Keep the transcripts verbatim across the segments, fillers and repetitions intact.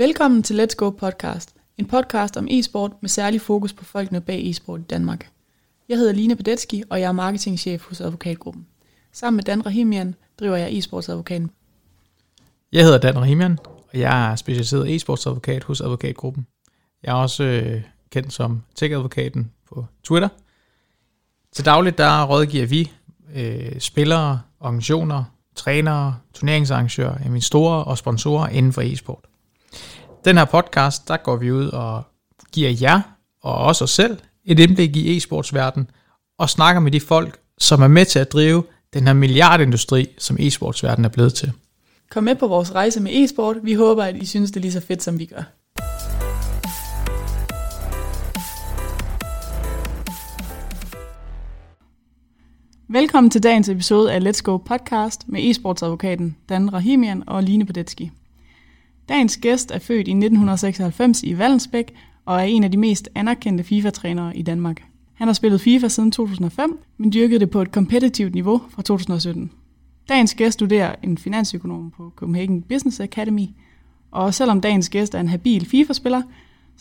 Velkommen til Let's Go Podcast, en podcast om e-sport med særlig fokus på folkene bag e-sport i Danmark. Jeg hedder Line Pedetski, og jeg er marketingchef hos Advokatgruppen. Sammen med Dan Rahimian driver jeg e-sportsadvokaten. Jeg hedder Dan Rahimian, og jeg er specialiseret e-sportsadvokat hos Advokatgruppen. Jeg er også øh, kendt som tech-advokaten på Twitter. Til dagligt der rådgiver vi øh, spillere, organisationer, trænere, turneringsarrangører, investorer og sponsorer inden for e-sport. Den her podcast, der går vi ud og giver jer og også os selv et indblik i e-sportsverdenen og snakker med de folk, som er med til at drive den her milliardindustri, som e-sportsverdenen er blevet til. Kom med på vores rejse med e-sport. Vi håber, at I synes, det er lige så fedt, som vi gør. Velkommen til dagens episode af Let's Go Podcast med e-sportsadvokaten Dan Rahimian og Line Pedetski. Dagens gæst er født i nitten seksoghalvfems i Vallensbæk og er en af de mest anerkendte FIFA-trænere i Danmark. Han har spillet FIFA siden to tusind og fem, men dyrkede det på et kompetitivt niveau fra to tusind og sytten. Dagens gæst studerer en finansøkonom på Copenhagen Business Academy, og selvom dagens gæst er en habil FIFA-spiller,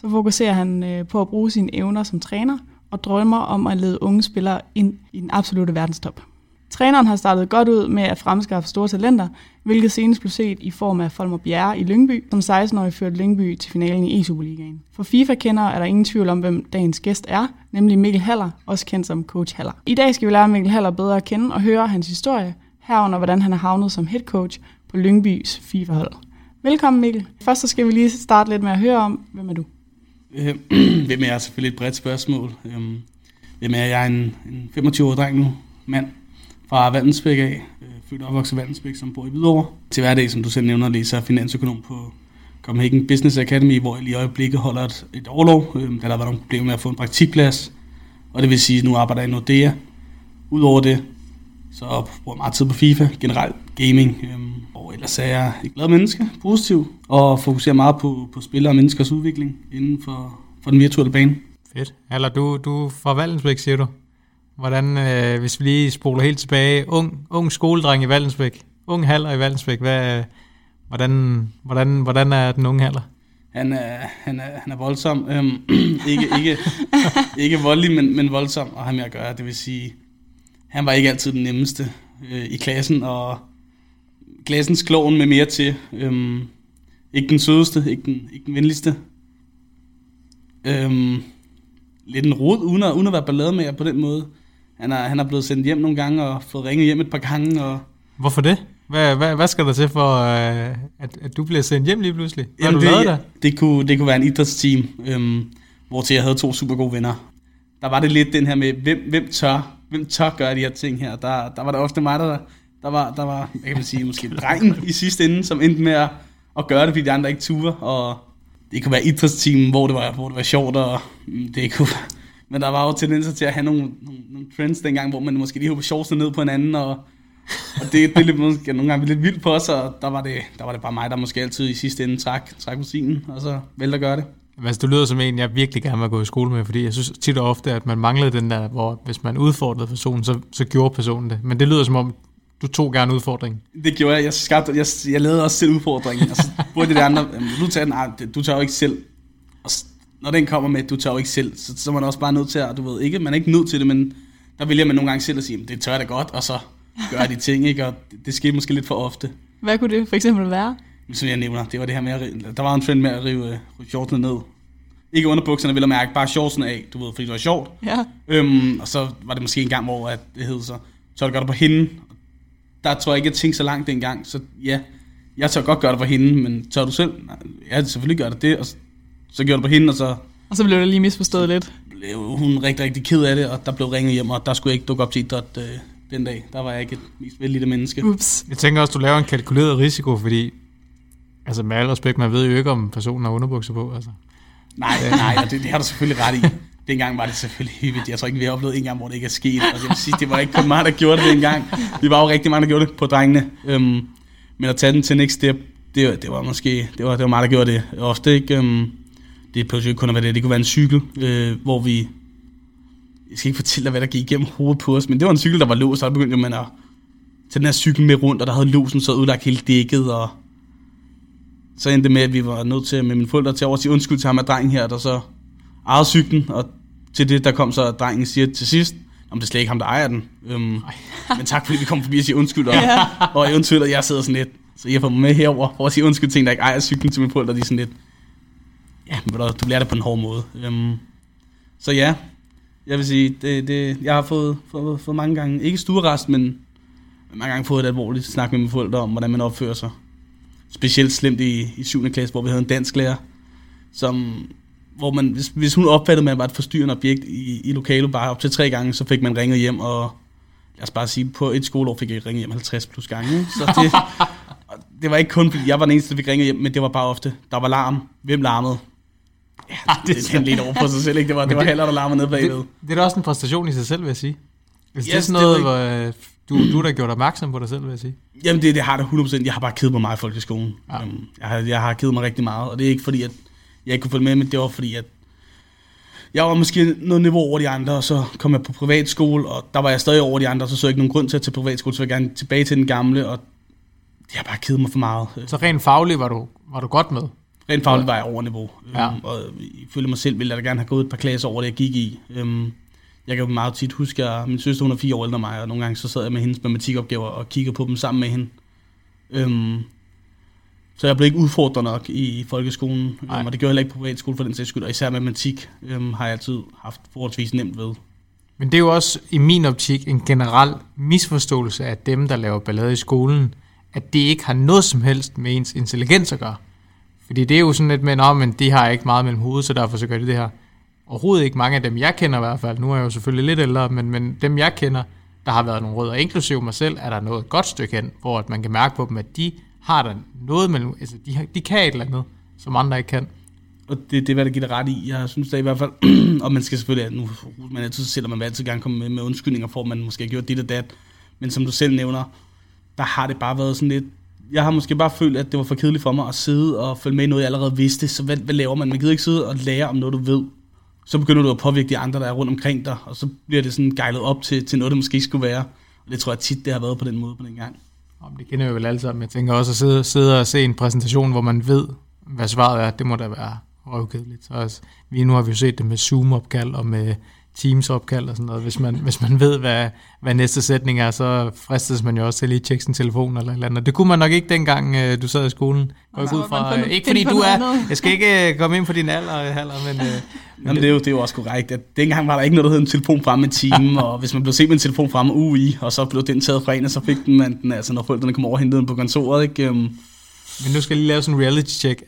så fokuserer han på at bruge sine evner som træner og drømmer om at lede unge spillere ind i den absolutte verdenstop. Træneren har startet godt ud med at fremskaffe store talenter, hvilket senest blev set i form af Folmer Bjerre i Lyngby, som seksten-årig førte Lyngby til finalen i E-superligaen. For FIFA-kendere er der ingen tvivl om, hvem dagens gæst er, nemlig Mikkel Haller, også kendt som Coach Haller. I dag skal vi lære Mikkel Haller bedre at kende og høre hans historie, herunder hvordan han er havnet som head coach på Lyngbys FIFA-hold. Velkommen, Mikkel. Først så skal vi lige starte lidt med at høre om, hvem er du? Hvem er jeg? Selvfølgelig et bredt spørgsmål. Hvem er jeg? Jeg er en femogtyve-årig dreng nu, mand. Fra Vallensbæk af, født og opvokset i Vallensbæk, som bor i Hvidovre. Til hverdag, som du selv nævner, læser finansøkonom på Copenhagen Business Academy, hvor jeg lige i øjeblikket holder et, et orlov, øh, da der har været nogle problemer med at få en praktikplads. Og det vil sige, at nu arbejder jeg i Nordea. Udover det, så bruger jeg meget tid på FIFA, generelt gaming. Øh, og ellers er jeg et glad menneske, positiv, og fokuserer meget på, på spillere og menneskers udvikling inden for, for den virtuelle bane. Fedt. Eller du, du er fra Vallensbæk, siger du? Hvordan, øh, hvis vi lige spoler helt tilbage, ung, ung skoledreng i Vallensbæk, ung Haller i Vallensbæk, hvad, hvordan, hvordan, hvordan er den unge Haller? Han er, han er, han er voldsom, øhm, ikke, ikke, ikke voldelig, men, men voldsom, og ham jeg gør, det vil sige, han var ikke altid den nemmeste øh, i klassen, og klassens kloven med mere til, øhm, ikke den sødeste, ikke den, ikke den venligste. Øhm, lidt en rod, uden at, uden at være ballade med jer på den måde. Han er, han er blevet sendt hjem nogle gange og fået ringet hjem et par gange. Og hvorfor det? Hvad, hvad, hvad skal der til for, øh, at, at du bliver sendt hjem lige pludselig? Hvad jamen har du lavet det, det, kunne, det kunne være en idrætsteam, øhm, hvor til jeg havde to super gode venner. Der var det lidt den her med, hvem, hvem tør? Hvem tør gøre de her ting her? Der, der var der ofte mig, der, der var, der var jeg kan man sige, måske drengen i sidste ende, som endte med at, at gøre det, fordi de andre ikke turde. Og det kunne være idrætsteamen, hvor det var, hvor det var sjovt, og det kunne. Men der var jo tendenser til at have nogle, nogle, nogle trends dengang, hvor man måske lige hoppede sjovsene ned på hinanden, og, og det, det blev måske nogle gange lidt vildt på os, og der var, det, der var det bare mig, der måske altid i sidste ende trak, trak musinen, og så valgte at gøre det. Altså, du lyder som en, jeg virkelig gerne vil gå i skole med, fordi jeg synes tit og ofte, at man manglede den der, hvor hvis man udfordrede personen, så, så gjorde personen det. Men det lyder som om, du tog gerne udfordringen. Det gjorde jeg. Jeg skabte, jeg, jeg lavede også selv udfordringen. Og så burde det andre, du tager den, nej, du tager jo ikke selv. Og når den kommer med, du tager jo ikke selv, så, så er man også bare nødt til at, du ved ikke, man er ikke nødt til det, men der vælger man nogle gange selv at sige, det tør det godt, og så gør de ting, ikke? Og det, det sker måske lidt for ofte. Hvad kunne det for eksempel være? Som jeg nævner, det var det her med, at, der var en trend med at rive shortsene ned. Ikke underbukserne, vil jeg mærke, bare shortsene af, du ved, fordi det var sjovt. Ja. Øhm, og så var det måske en gang, hvor at det hed så, så det gør det på hende. Der tror jeg ikke, jeg tænkte så langt dengang, så ja, jeg tør godt gøre det for hende, men tør du selv? Ja, selvfølgelig gør det det, og så, så gjorde det på hende, og så... Og så blev det lige misforstået lidt. Blev hun rigtig, rigtig ked af det, og der blev ringet hjem, og der skulle jeg ikke dukke op til idræt øh, den dag. Der var jeg ikke et mest vellige menneske. Ups. Jeg tænker også, du laver en kalkuleret risiko, fordi, altså med al respekt, man ved jo ikke, om personen har underbukser på, altså. Nej, nej, det, det har du selvfølgelig ret i. Dengang var det selvfølgelig hyppigt. Jeg tror ikke, vi har oplevet en gang, hvor det ikke er sket. Og jeg vil sige, det var ikke kun mig, der gjorde det dengang. Vi var jo rigtig mange, der gjorde det på drengene. Øhm, men at tage den til next step, det, det var måske, det var, det var mig, der gjorde det. Ofte ikke, øhm, det kunne kun være det. Det kunne være en cykel, øh, hvor vi, jeg skal ikke fortælle dig, hvad der gik igennem hovedet på os, men det var en cykel, der var låst, og der begyndte man at tage den her cykel med rundt, og der havde låsen så udlagt hele dækket, og så endte det med, at vi var nødt til med mine forældre til over at sige undskyld til ham af drengen her, der så ejede cyklen, og til det, der kom så, at drengen siger til sidst, om det er slet ikke ham, der ejer den. Øhm, men tak, fordi vi kom forbi og siger undskyld, og, og eventuelt, at jeg sidder sådan lidt, så jeg får mig med herover for at sige undskyld til en, der ikke ejer cyklen til mine forældre, de er sådan lidt, ja, men du lærer det på en hård måde. Øhm, så ja, jeg vil sige, det, det, jeg har fået, fået, fået mange gange, ikke stuerrest, men mange gange fået et alvorligt snak med mine forældre om, hvordan man opfører sig. Specielt slemt i, i syvende klasse, hvor vi havde en dansklærer, som, hvor man, hvis, hvis hun opfattede, at man var et forstyrrende objekt i, i lokalet bare op til tre gange, så fik man ringet hjem, og lad os bare sige, på et skoleår fik jeg ringet hjem halvtreds plus gange. Så det, det var ikke kun, fordi jeg var den eneste, der fik ringet hjem, men det var bare ofte, der var larm. Hvem larmede? Ja, det, det, det er lidt over på sig selv, ikke? Det var, det var Haller, der larmede ned bagved. Det, det er da også en præstation i sig selv, vil jeg sige. Hvis yes, det er sådan noget, det hvor du, du der gjorde dig opmærksom på dig selv, vil jeg sige. Jamen det, det har det hundrede procent. Jeg har bare kedet mig meget i folkeskolen. Ja. Jeg har, jeg har kedet mig rigtig meget, og det er ikke fordi, at jeg ikke kunne følge med, men det var fordi, at jeg var måske noget niveau over de andre, og så kom jeg på privatskole, og der var jeg stadig over de andre, og så så jeg ikke nogen grund til at tage privatskole, så jeg gerne tilbage til den gamle, og jeg har bare kedet mig for meget. Så rent fagligt var du, var du godt med? Rent fagligt var jeg over niveau, ja. øhm, og ifølge mig selv ville jeg da gerne have gået et par klasser over det, jeg gik i. Øhm, jeg kan jo meget tit huske, at min søster hun er fire år ældre end mig, og nogle gange så sad jeg med hendes matematikopgaver og kiggede på dem sammen med hende. Øhm, Så jeg blev ikke udfordret nok i folkeskolen, øhm, og det gjorde jeg heller ikke på privatskole for den sags skyld, og især matematik øhm, har jeg altid haft forholdsvis nemt ved. Men det er jo også i min optik en generel misforståelse af dem, der laver ballade i skolen, at det ikke har noget som helst med ens intelligens at gøre. Fordi det er jo sådan lidt med, at men de har ikke meget mellem hovedet, så derfor så gør de det her. Overhovedet ikke mange af dem, jeg kender i hvert fald, nu er jeg jo selvfølgelig lidt ældre, men, men dem jeg kender, der har været nogle rødder, inklusive mig selv, er der noget godt stykke hen, hvor at man kan mærke på dem, at de har der noget mellem, altså de, har, de kan et eller andet, som andre ikke kan. Og det, det er, hvad der giver ret i. Jeg synes da i hvert fald, og man skal selvfølgelig, nu man altid selv, man vil altid gerne komme med, med undskyldninger for, at man måske har gjort dit og dat, men som du selv nævner, der har det bare været sådan lidt, jeg har måske bare følt, at det var for kedeligt for mig at sidde og følge med i noget, jeg allerede vidste, så hvad, hvad laver man? Man gider ikke sidde og lære om noget, du ved. Så begynder du at påvirke de andre, der er rundt omkring dig, og så bliver det sådan gejlet op til, til noget, der måske ikke skulle være. Og det tror jeg tit, det har været på den måde på den gang. Det kender jeg vel alle sammen. Jeg tænker også at sidde, sidde og se en præsentation, hvor man ved, hvad svaret er. Det må da være røvkedeligt. Så også, vi, nu har vi jo set det med Zoom-opkald og med Teams-opkald og sådan noget. Hvis man, hvis man ved, hvad, hvad næste sætning er, så fristes man jo også til lige at tjekke sin telefon eller et eller andet. Det kunne man nok ikke dengang, du sad i skolen. Og nej, ud fra, på, ikke fordi du er... Jeg skal ikke komme ind på din alder, Haller, men... Jamen, det, er jo, det er jo også korrekt, at dengang var der ikke noget, der hed en telefon fremme en time, og hvis man blev set med en telefon fremme ui, og så blev den taget fra en, og så fik den, man, den altså når forældrene kom over og hentede den på kontoret, ikke? Men nu skal jeg lige lave sådan en reality check.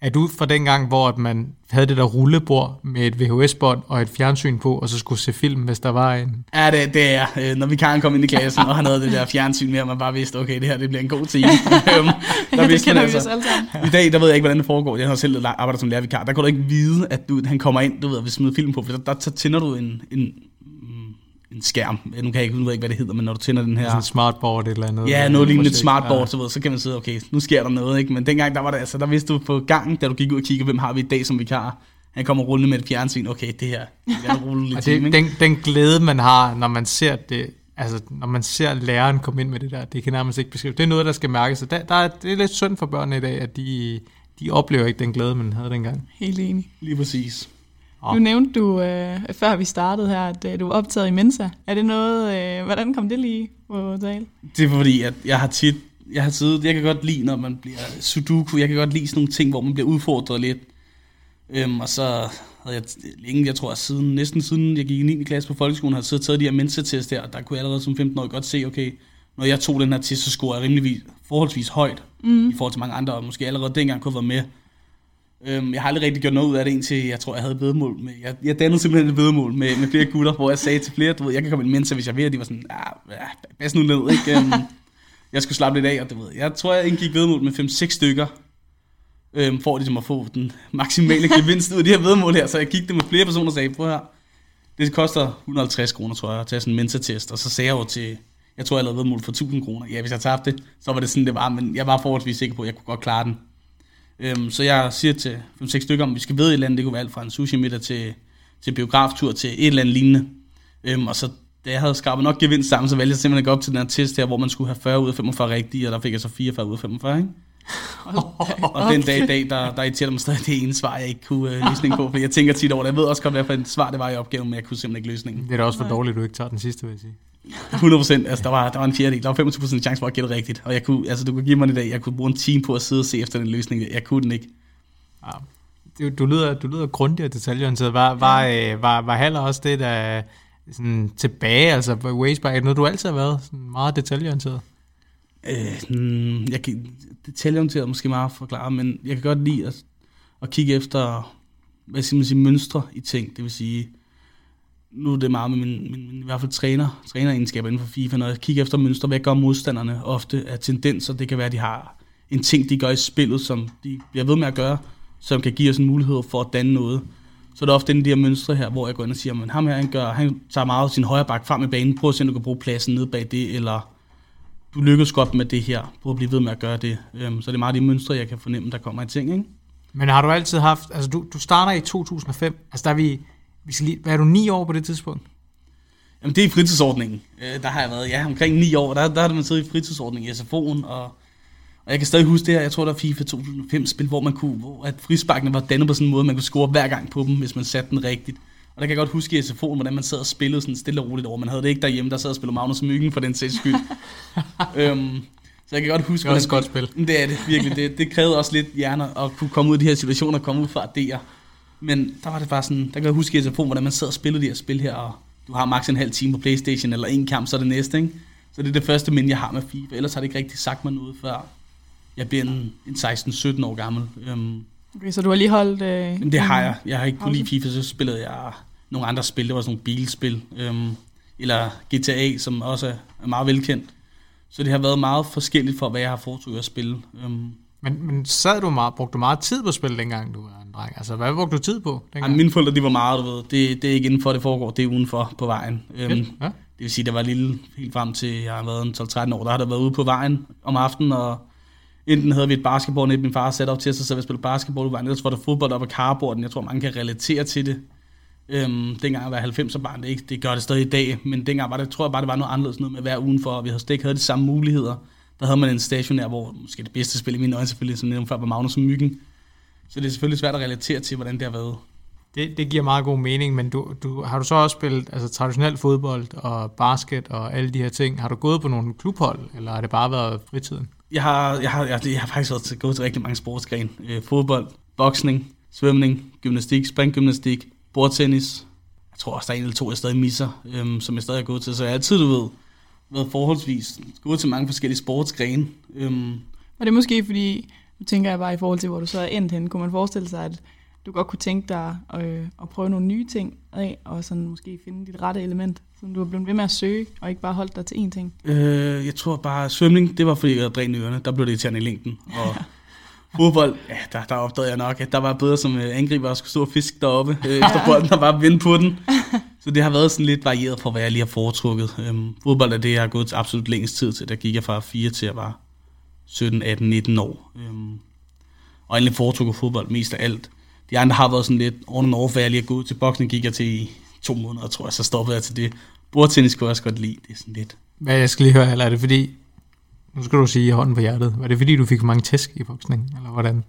Er du fra dengang, hvor man havde det der rullebord med et V H S-bånd og et fjernsyn på, og så skulle se film, hvis der var en? Ja, det, det er. Når vikaren kom ind i klassen, og han havde det der fjernsyn med, og man bare vidste, okay, det her det bliver en god time. der vidste man altså. I dag, der ved jeg ikke, hvordan det foregår. Jeg har selv arbejdet som lærervikar. Der kan du ikke vide, at du, han kommer ind, du ved, at vi smider film på, for der, der tænder du en... en en skærm. Nu kan jeg ikke, nu ved jeg ikke, hvad det hedder, men når du tænder den her... Sådan en smartboard eller noget. Ja, noget lignende et smartboard, ja. Så, ved, så kan man sige, okay, nu sker der noget, ikke? Men dengang, der var det altså, der vidste du på gangen, da du gik ud og kiggede, hvem har vi i dag som vikar. Han kommer rullende med et fjernsyn, okay, det her, det er rullende team, ikke? Den, den glæde, man har, når man ser det, altså, når man ser læreren komme ind med det der, det kan nærmest ikke beskrive. Det er noget, der skal mærkes, og der, der er, det er lidt synd for børnene i dag, at de, de oplever ikke den glæde, man havde dengang. Helt enig. Lige præcis. Nu nævnte du, øh, før vi startede her, at øh, du var optaget i Mensa. Er det noget, øh, hvordan kom det lige på tale? Det er fordi, at jeg har tit, jeg har siddet, jeg kan godt lide, når man bliver sudoku, jeg kan godt lide sådan nogle ting, hvor man bliver udfordret lidt. Øhm, og så havde jeg længe, jeg tror, siden, næsten siden jeg gik i niende klasse på folkeskolen, har jeg siddet og taget de her Mensa-test her, og der kunne jeg allerede som femten-årig godt se, okay, når jeg tog den her test, så scorede jeg rimeligvis forholdsvis højt, mm. i forhold til mange andre, og måske allerede dengang kunne have været med. Jeg har aldrig rigtig gjort noget ud af det, indtil jeg tror, jeg havde et vedmål med. Jeg, jeg dannede simpelthen et vedmål med, med flere gutter, hvor jeg sagde til flere, du ved, jeg kan komme i en Mensa, hvis jeg vil, de var sådan, ja, pas nu ned, ikke? Jeg skulle slappe lidt af, og det ved jeg. Jeg tror, jeg indgik vedmål med fem seks stykker, øhm, for ligesom at få den maksimale gevinst ud af de her vedmål her. Så jeg kiggede med flere personer og sagde, prøv her, det koster et hundrede og halvtreds kroner, tror jeg, at tage sådan en Mensa-test, og så sagde jeg jo til... Jeg tror, jeg lavede vedmål for tusind kroner. Ja, hvis jeg tabte det, så var det sådan, det var, men jeg var forholdsvis sikker på, at jeg kunne godt klare den. Øhm, så jeg siger til fem seks stykker, om vi skal ved et eller andet, det kunne være alt fra en sushi-middag til, til biograftur til et eller andet lignende. Øhm, og så da jeg havde skrabet nok gevinst sammen, så valgte jeg simpelthen at gå op til den her test her, hvor man skulle have fyrre ud af femogfyrre rigtige, og der fik jeg så fireogfyrre ud af femogfyrre, ikke? Og, og den dag i dag, der, der irriterer mig stadig det ene svar, jeg ikke kunne uh, løsningen på. For jeg tænker tit over det. Jeg ved også godt, hvad for et svar det var i opgaven, men jeg kunne simpelthen ikke løsningen. Det er da også for dårligt, at du ikke tager den sidste, vil jeg sige. hundrede procent. Altså, der var, der var en fjerdedel. Der var femogtyve procent chance for at gætte rigtigt. Og jeg kunne, altså, du kunne give mig det i dag. Jeg kunne bruge en time på at sidde og se efter den løsning. Jeg kunne den ikke. Ja. Du, du, lyder, du lyder grundig og detaljeorienteret. Var, var, øh, var, var Haller også det, der sådan, tilbage, altså Wasteback, noget du altid har været sådan, meget detaljeorienteret? Øh, jeg kan, detaljeorienteret måske meget at forklare, men jeg kan godt lide at, at kigge efter, hvad skal man sige, mønstre i ting. Det vil sige, nu er det meget med min, min, min i hvert fald træner, træneregenskaber inden for FIFA, når jeg kigger efter mønstre, hvad gør modstanderne ofte af tendenser. Det kan være, at de har en ting, de gør i spillet, som de bliver ved med at gøre, som kan give os en mulighed for at danne noget. Så er der ofte den der mønstre her, hvor jeg går ind og siger, men ham her, han, gør, han tager meget af sin højre bak frem i banen, prøv at se, om du kan bruge pladsen ned bag det, eller du lykkes godt med det her, prøv at blive ved med at gøre det. Så det er meget de mønstre, jeg kan fornemme, der kommer i ting, ikke? Men har du altid haft, altså du, du starter i to tusind og fem, altså der er vi, vi skal lige, hvad er du, ni år på det tidspunkt? Jamen det er i fritidsordningen, der har jeg været, ja, omkring ni år, der, der har man siddet i fritidsordningen i S F O'en, og Og jeg kan stadig huske det her, jeg tror der var FIFA to tusind og fem-spil, hvor man kunne, hvor at frisparkene var dannet på sådan en måde, man kunne score hver gang på dem, hvis man satte den rigtigt. Og der kan jeg godt huske i S F O'en, hvordan man sad og spillede sådan stille og roligt over. Man havde det ikke derhjemme, der sad og spillede Magnus og Myggen for den sags skyld. øhm, så jeg kan godt huske, det var et godt spil. Det er det, virkelig. Det, det krævede også lidt hjerner at kunne komme ud af de her situationer, komme ud fra D R. Men der var det bare sådan, der kan jeg huske i S F O'en, hvordan man sad og spillede de her spil her, og du har maks en halv time på Playstation eller en kamp, så er det næste, ikke? Så det er det første minde, jeg har med FIFA, ellers har det ikke rigtig sagt mig noget før. Jeg bliver en, en seksten sytten år gammel. Um, okay, så du har lige holdt... Øh, det har jeg. Jeg har ikke kunnet lide FIFA, så spillede jeg nogle andre spil. Det var sådan nogle bilspil. Um, eller G T A, som også er meget velkendt. Så det har været meget forskelligt for, hvad jeg har foretrukket at spille. Um, men, men sad du meget, brugte du meget tid på at spille, dengang du var en dreng? Altså, hvad brugte du tid på? Ja, mine forældre, de var meget, du ved. Det, det er ikke indenfor, det foregår. Det er udenfor på vejen. Um, ja. Det vil sige, der var lille helt frem til, jeg har været tolv tretten år, der har der været ude på vejen om aftenen, og enten havde vi et basketball, net min far satte op til sig, så vi spillede basketball, var ellers var der fodbold op ad cardboarden. Jeg tror, mange kan relatere til det. Øhm, dengang var jeg halvfemser barn, det, ikke, det gør det stadig i dag, men dengang var det, tror jeg bare, det var noget anderledes noget med hver ugen for, og vi havde slet ikke havde de samme muligheder. Der havde man en stationær, hvor måske det bedste spil i mine øjne selvfølgelig, som nævnt før, var Magnus og Myggen. Så det er selvfølgelig svært at relatere til, hvordan det har været. Det, det giver meget god mening, men du, du, har du så også spillet altså, traditionel fodbold og basket og alle de her ting? Har du gået på nogle klubhold, eller har det bare været fritiden? Jeg har, jeg, har, jeg har faktisk også gået til rigtig mange sportsgrene. Øh, fodbold, boksning, svømning, gymnastik, springgymnastik, bordtennis. Jeg tror også, der er en eller to, jeg stadig misser, øhm, som jeg stadig er gået til. Så jeg har altid, du ved, været forholdsvis gået til mange forskellige sportsgrene. Øhm. Og det er måske fordi, nu tænker jeg bare i forhold til, hvor du så er endt henne, kunne man forestille sig, at du godt kunne tænke dig at, øh, at prøve nogle nye ting af, og sådan måske finde dit rette element, som du er blevet ved med at søge, og ikke bare holdt dig til én ting? Øh, jeg tror bare, svømning, det var fordi jeg havde drænet ørerne. Der blev det irriterende i længden. Og fodbold, ja, der, der opdagede jeg nok, at der var bedre som angriber og skulle stå og fisk deroppe, øh, efter bolden og bare vinde på den. Så det har været sådan lidt varieret fra, hvad jeg lige har foretrukket. Øhm, fodbold er det, jeg har gået absolut længst tid til. Der gik jeg fra fire til at var sytten, atten, nitten år. Øhm, og egentlig foretrukket fodbold mest af alt. De andre har været sådan lidt on and off, hvad jeg lige har gået til. Boksning gik jeg til i to måneder, tror jeg, så stoppede jeg til det. Bordtennis kunne jeg også godt lide, det er sådan lidt. Hvad jeg skal lige høre, eller er det fordi, nu skal du sige hånden på hjertet, var det fordi, du fik mange tæsk i boksning, eller hvordan?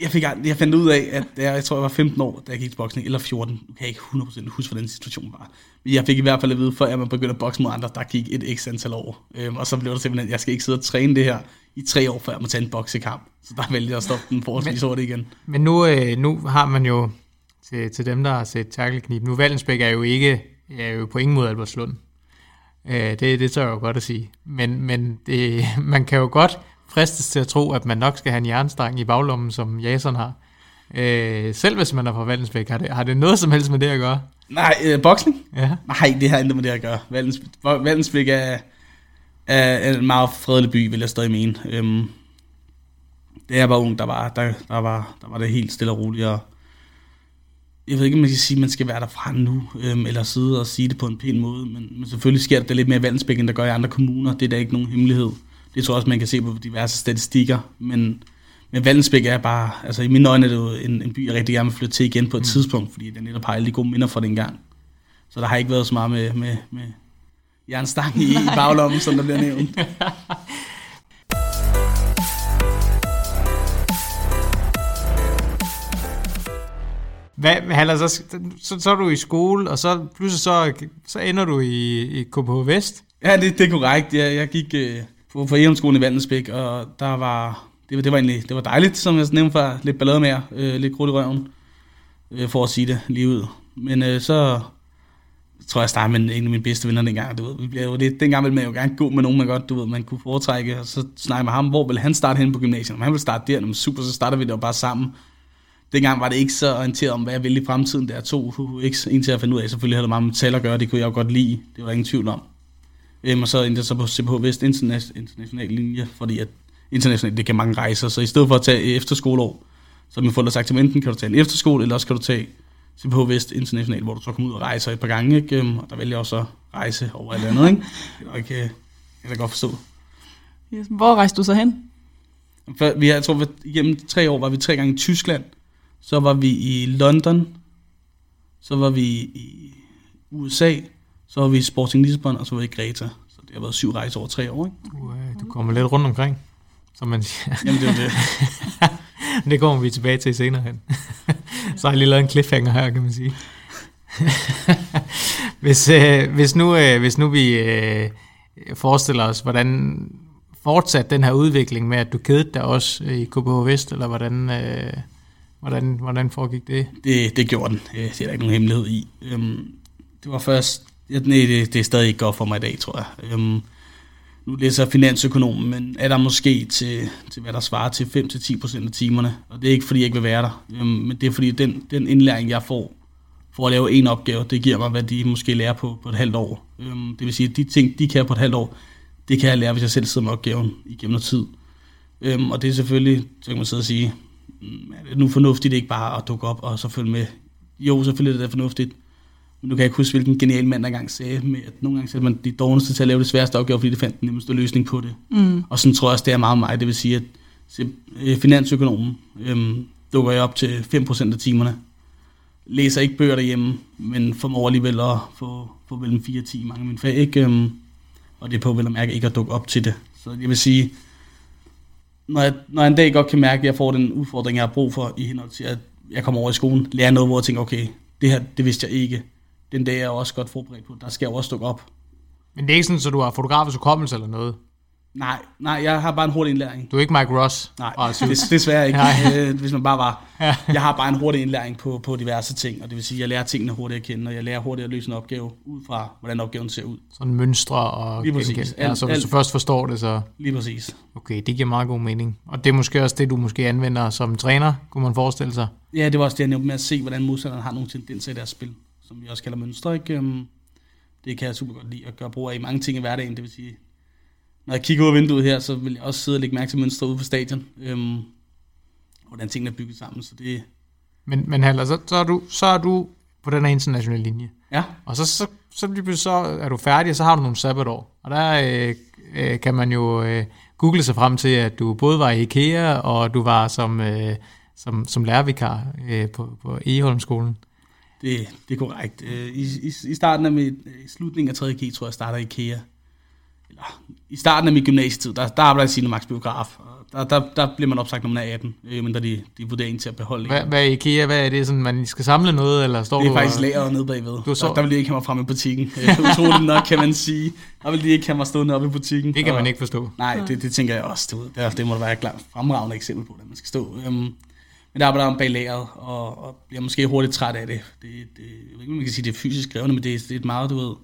Jeg, fik, jeg fandt ud af, at jeg, jeg tror, jeg var femten år, da jeg gik til boksning, eller fjorten. Nu kan jeg ikke hundrede procent huske, hvordan situationen var. Men jeg fik i hvert fald at vide, før jeg begyndte at bokse mod andre, der gik et x antal år. Øhm, og så blev det simpelthen, at jeg skal ikke sidde og træne det her i tre år, før jeg må tage en boksekamp. Så der vælger jeg at stoppe den forholdsvis hurtigt igen. Men nu, øh, nu har man jo, til, til dem, der har set tackleknib, nu Vallensbæk er jo ikke, er jo på ingen måde Albertslund. Øh, det, det tør jeg jo godt at sige. Men, men det, man kan jo godt fristes til at tro, at man nok skal have en jernstang i baglommen, som Jason har. Øh, selv hvis man er fra Vallensbæk, har det, har det noget som helst med det at gøre? Nej, øh, boksning? Ja. Nej, det har intet med det at gøre. Vallensbæk er, er en meget fredelig by, vil jeg stadig mene. Øhm, da jeg var ung, der var, der, der var, der var det helt stille og roligt. Og jeg ved ikke, om man skal sige, at man skal være derfra nu, øhm, eller sidde og sige det på en pæn måde, men, men selvfølgelig sker det lidt mere i Vallensbæk, end der gør i andre kommuner. Det er da ikke nogen hemmelighed. Det tror jeg også, man kan se på diverse statistikker, men, men Vallensbæk er bare, altså i mine øjne er det jo en, en by, jeg rigtig gerne vil flytte til igen på et mm. tidspunkt, fordi den netop har alle de gode minder fra den gang. Så der har ikke været så meget med, med, med jernstang i, i baglommen, som der bliver nævnt. Hvad, Haller, så, så, så er du i skole, og så pludselig så, så ender du i, i C P H Vest. Ja, det, det er korrekt. Jeg, jeg gik øh, på, på Eheimsskolen i Vallensbæk, og der var, det, det var egentlig det var dejligt, som jeg nævnte før. Lidt ballade med jer, øh, lidt krudt i røven, øh, for at sige det lige ud. Men øh, så tror jeg, jeg startede med en af mine bedste venner dengang. Du ved, vi blev, det, dengang ville man jo gerne gå med nogen, man godt, du ved, man kunne foretrække, og så snakkede med ham, hvor ville han starte hen på gymnasiet? Om han ville starte der, men super, så starter vi der bare sammen. Dengang var det ikke så orienteret om, hvad jeg ville i fremtiden. Der to ikke en til at finde ud af. Selvfølgelig havde det meget med tal at gøre, det kunne jeg jo godt lide. Det var der ingen tvivl om. Øhm, og så endte jeg så på C P H Vest International linje, fordi at internationalt, det kan mange rejser. Så i stedet for at tage efterskoleår, så har mine forældre sagt til mig, enten kan du tage en efterskole, eller også kan du tage C P H Vest International, hvor du så kommer ud og rejser et par gange. Ikke? Og der vælger jeg også at rejse over et eller andet. Ikke? Og kan jeg da godt forstå. Yes, hvor rejste du så hen? For, vi, jeg tror, at igennem tre år var vi tre gange i Tyskland. Så var vi i London, så var vi i U S A, så var vi i Sporting Lissabon, og så var vi i Greta. Så det har været syv rejser over tre år, ikke? Uæh, du kommer lidt rundt omkring, som man siger. Jamen, det var det. Det kommer vi tilbage til senere hen. Så har jeg lige lavet en cliffhanger her, kan man sige. Hvis, øh, hvis, nu, øh, hvis nu vi øh, forestiller os, hvordan fortsat den her udvikling med, at du kedede dig også i C P H Vest, eller hvordan... Øh, Hvordan, hvordan foregik det? det? Det gjorde den. Det er der ikke nogen hemmelighed i. Det var først... Nej, det, det er stadig ikke godt for mig i dag, tror jeg. Nu læser jeg finansøkonom, men er der måske til, til hvad der svarer til fem til ti procent af timerne. Og det er ikke, fordi jeg ikke vil være der. Men det er, fordi den, den indlæring, jeg får for at lave en opgave, det giver mig, hvad de måske lærer på, på et halvt år. Det vil sige, at de ting, de kan på et halvt år, det kan jeg lære, hvis jeg selv sidder med opgaven igennem noget tid. Og det er selvfølgelig, så kan man sidde og sige... Er det nu fornuftigt ikke bare at dukke op og så følge med? Jo, selvfølgelig er det fornuftigt. Men nu kan jeg ikke huske, hvilken genial mand der engang sagde, med, at nogle gange sætter man de dårligste til at lave det sværeste opgave, fordi det fandt den nemmeste løsning på det. Mm. Og sådan tror jeg også, det er meget mig. Det vil sige, at finansøkonomen øhm, dukker jeg op til fem procent af timerne. Læser ikke bøger derhjemme, men formår alligevel at få, få mellem fire og ti i mange af mine fag. Ikke, øhm, og det er på vel at mærke ikke at dukke op til det. Så jeg vil sige... Når jeg, når jeg en dag godt kan mærke, at jeg får den udfordring, jeg har brug for i henhold til, at jeg kommer over i skolen, lærer noget, hvor jeg tænker, okay, det her, det vidste jeg ikke. Den dag er jeg også godt forberedt på, der skal jeg også dukke op. Men det er ikke sådan, at du har fotografisk hukommelse eller noget? Nej, nej, jeg har bare en hurtig indlæring. Du er ikke Mike Ross? Nej, det, desværre ikke, øh, hvis man bare var. Jeg har bare en hurtig indlæring på, på diverse ting, og det vil sige, at jeg lærer tingene hurtigt at kende, og jeg lærer hurtigt at løse en opgave ud fra, hvordan opgaven ser ud. Sådan mønstre og... Lige præcis. Alt, ja, så hvis alt. Du først forstår det, så... Lige præcis. Okay, det giver meget god mening. Og det er måske også det, du måske anvender som træner, kunne man forestille sig? Ja, det var også det, jeg nævnte med at se, hvordan modstanderne har nogle tendenser i deres spil, som vi også kalder mønstre, ikke? Det kan jeg super godt lide at gøre brug af i mange ting i hverdagen, det vil sige... Når jeg kigger ud af vinduet her, så vil jeg også sidde og lægge mærke til mønstre ude på stadion. Øhm, hvordan tingene er bygget sammen, så det... Men, men Haller, så, så, er du, så er du på den her internationale linje. Ja. Og så, så, så, så er du færdig, og så har du nogle sabbatår. Og der øh, kan man jo øh, google sig frem til, at du både var i IKEA, og du var som, øh, som, som lærervikar øh, på, på Eheimsskolen. Det, det er korrekt. I, i, i starten af mit, i slutningen af tredje G, tror jeg, jeg starter i IKEA. I starten af min gymnasietid, der, der arbejder jeg sine Max Biograf. Der, der, der bliver man opsagt, når man er atten, øh, men der de, de vurderer en til at beholde. Hvad, hvad er IKEA? Hvad er det? Sådan, man skal samle noget? Eller står det er du faktisk og... lageret nede bagved. Du så... der, der vil de ikke have mig frem i butikken. Utroligt nok, kan man sige. Der vil de ikke have mig stående oppe i butikken. Det kan og... man ikke forstå. Nej, det, det tænker jeg også. Det, det, det må der være et fremragende eksempel på, at man skal stå. Øhm, men der arbejder man bag lageret, og, og bliver måske hurtigt træt af det. det, det jeg ved ikke, man kan sige, det er fysisk krævende, men det, det er et meget, du ved...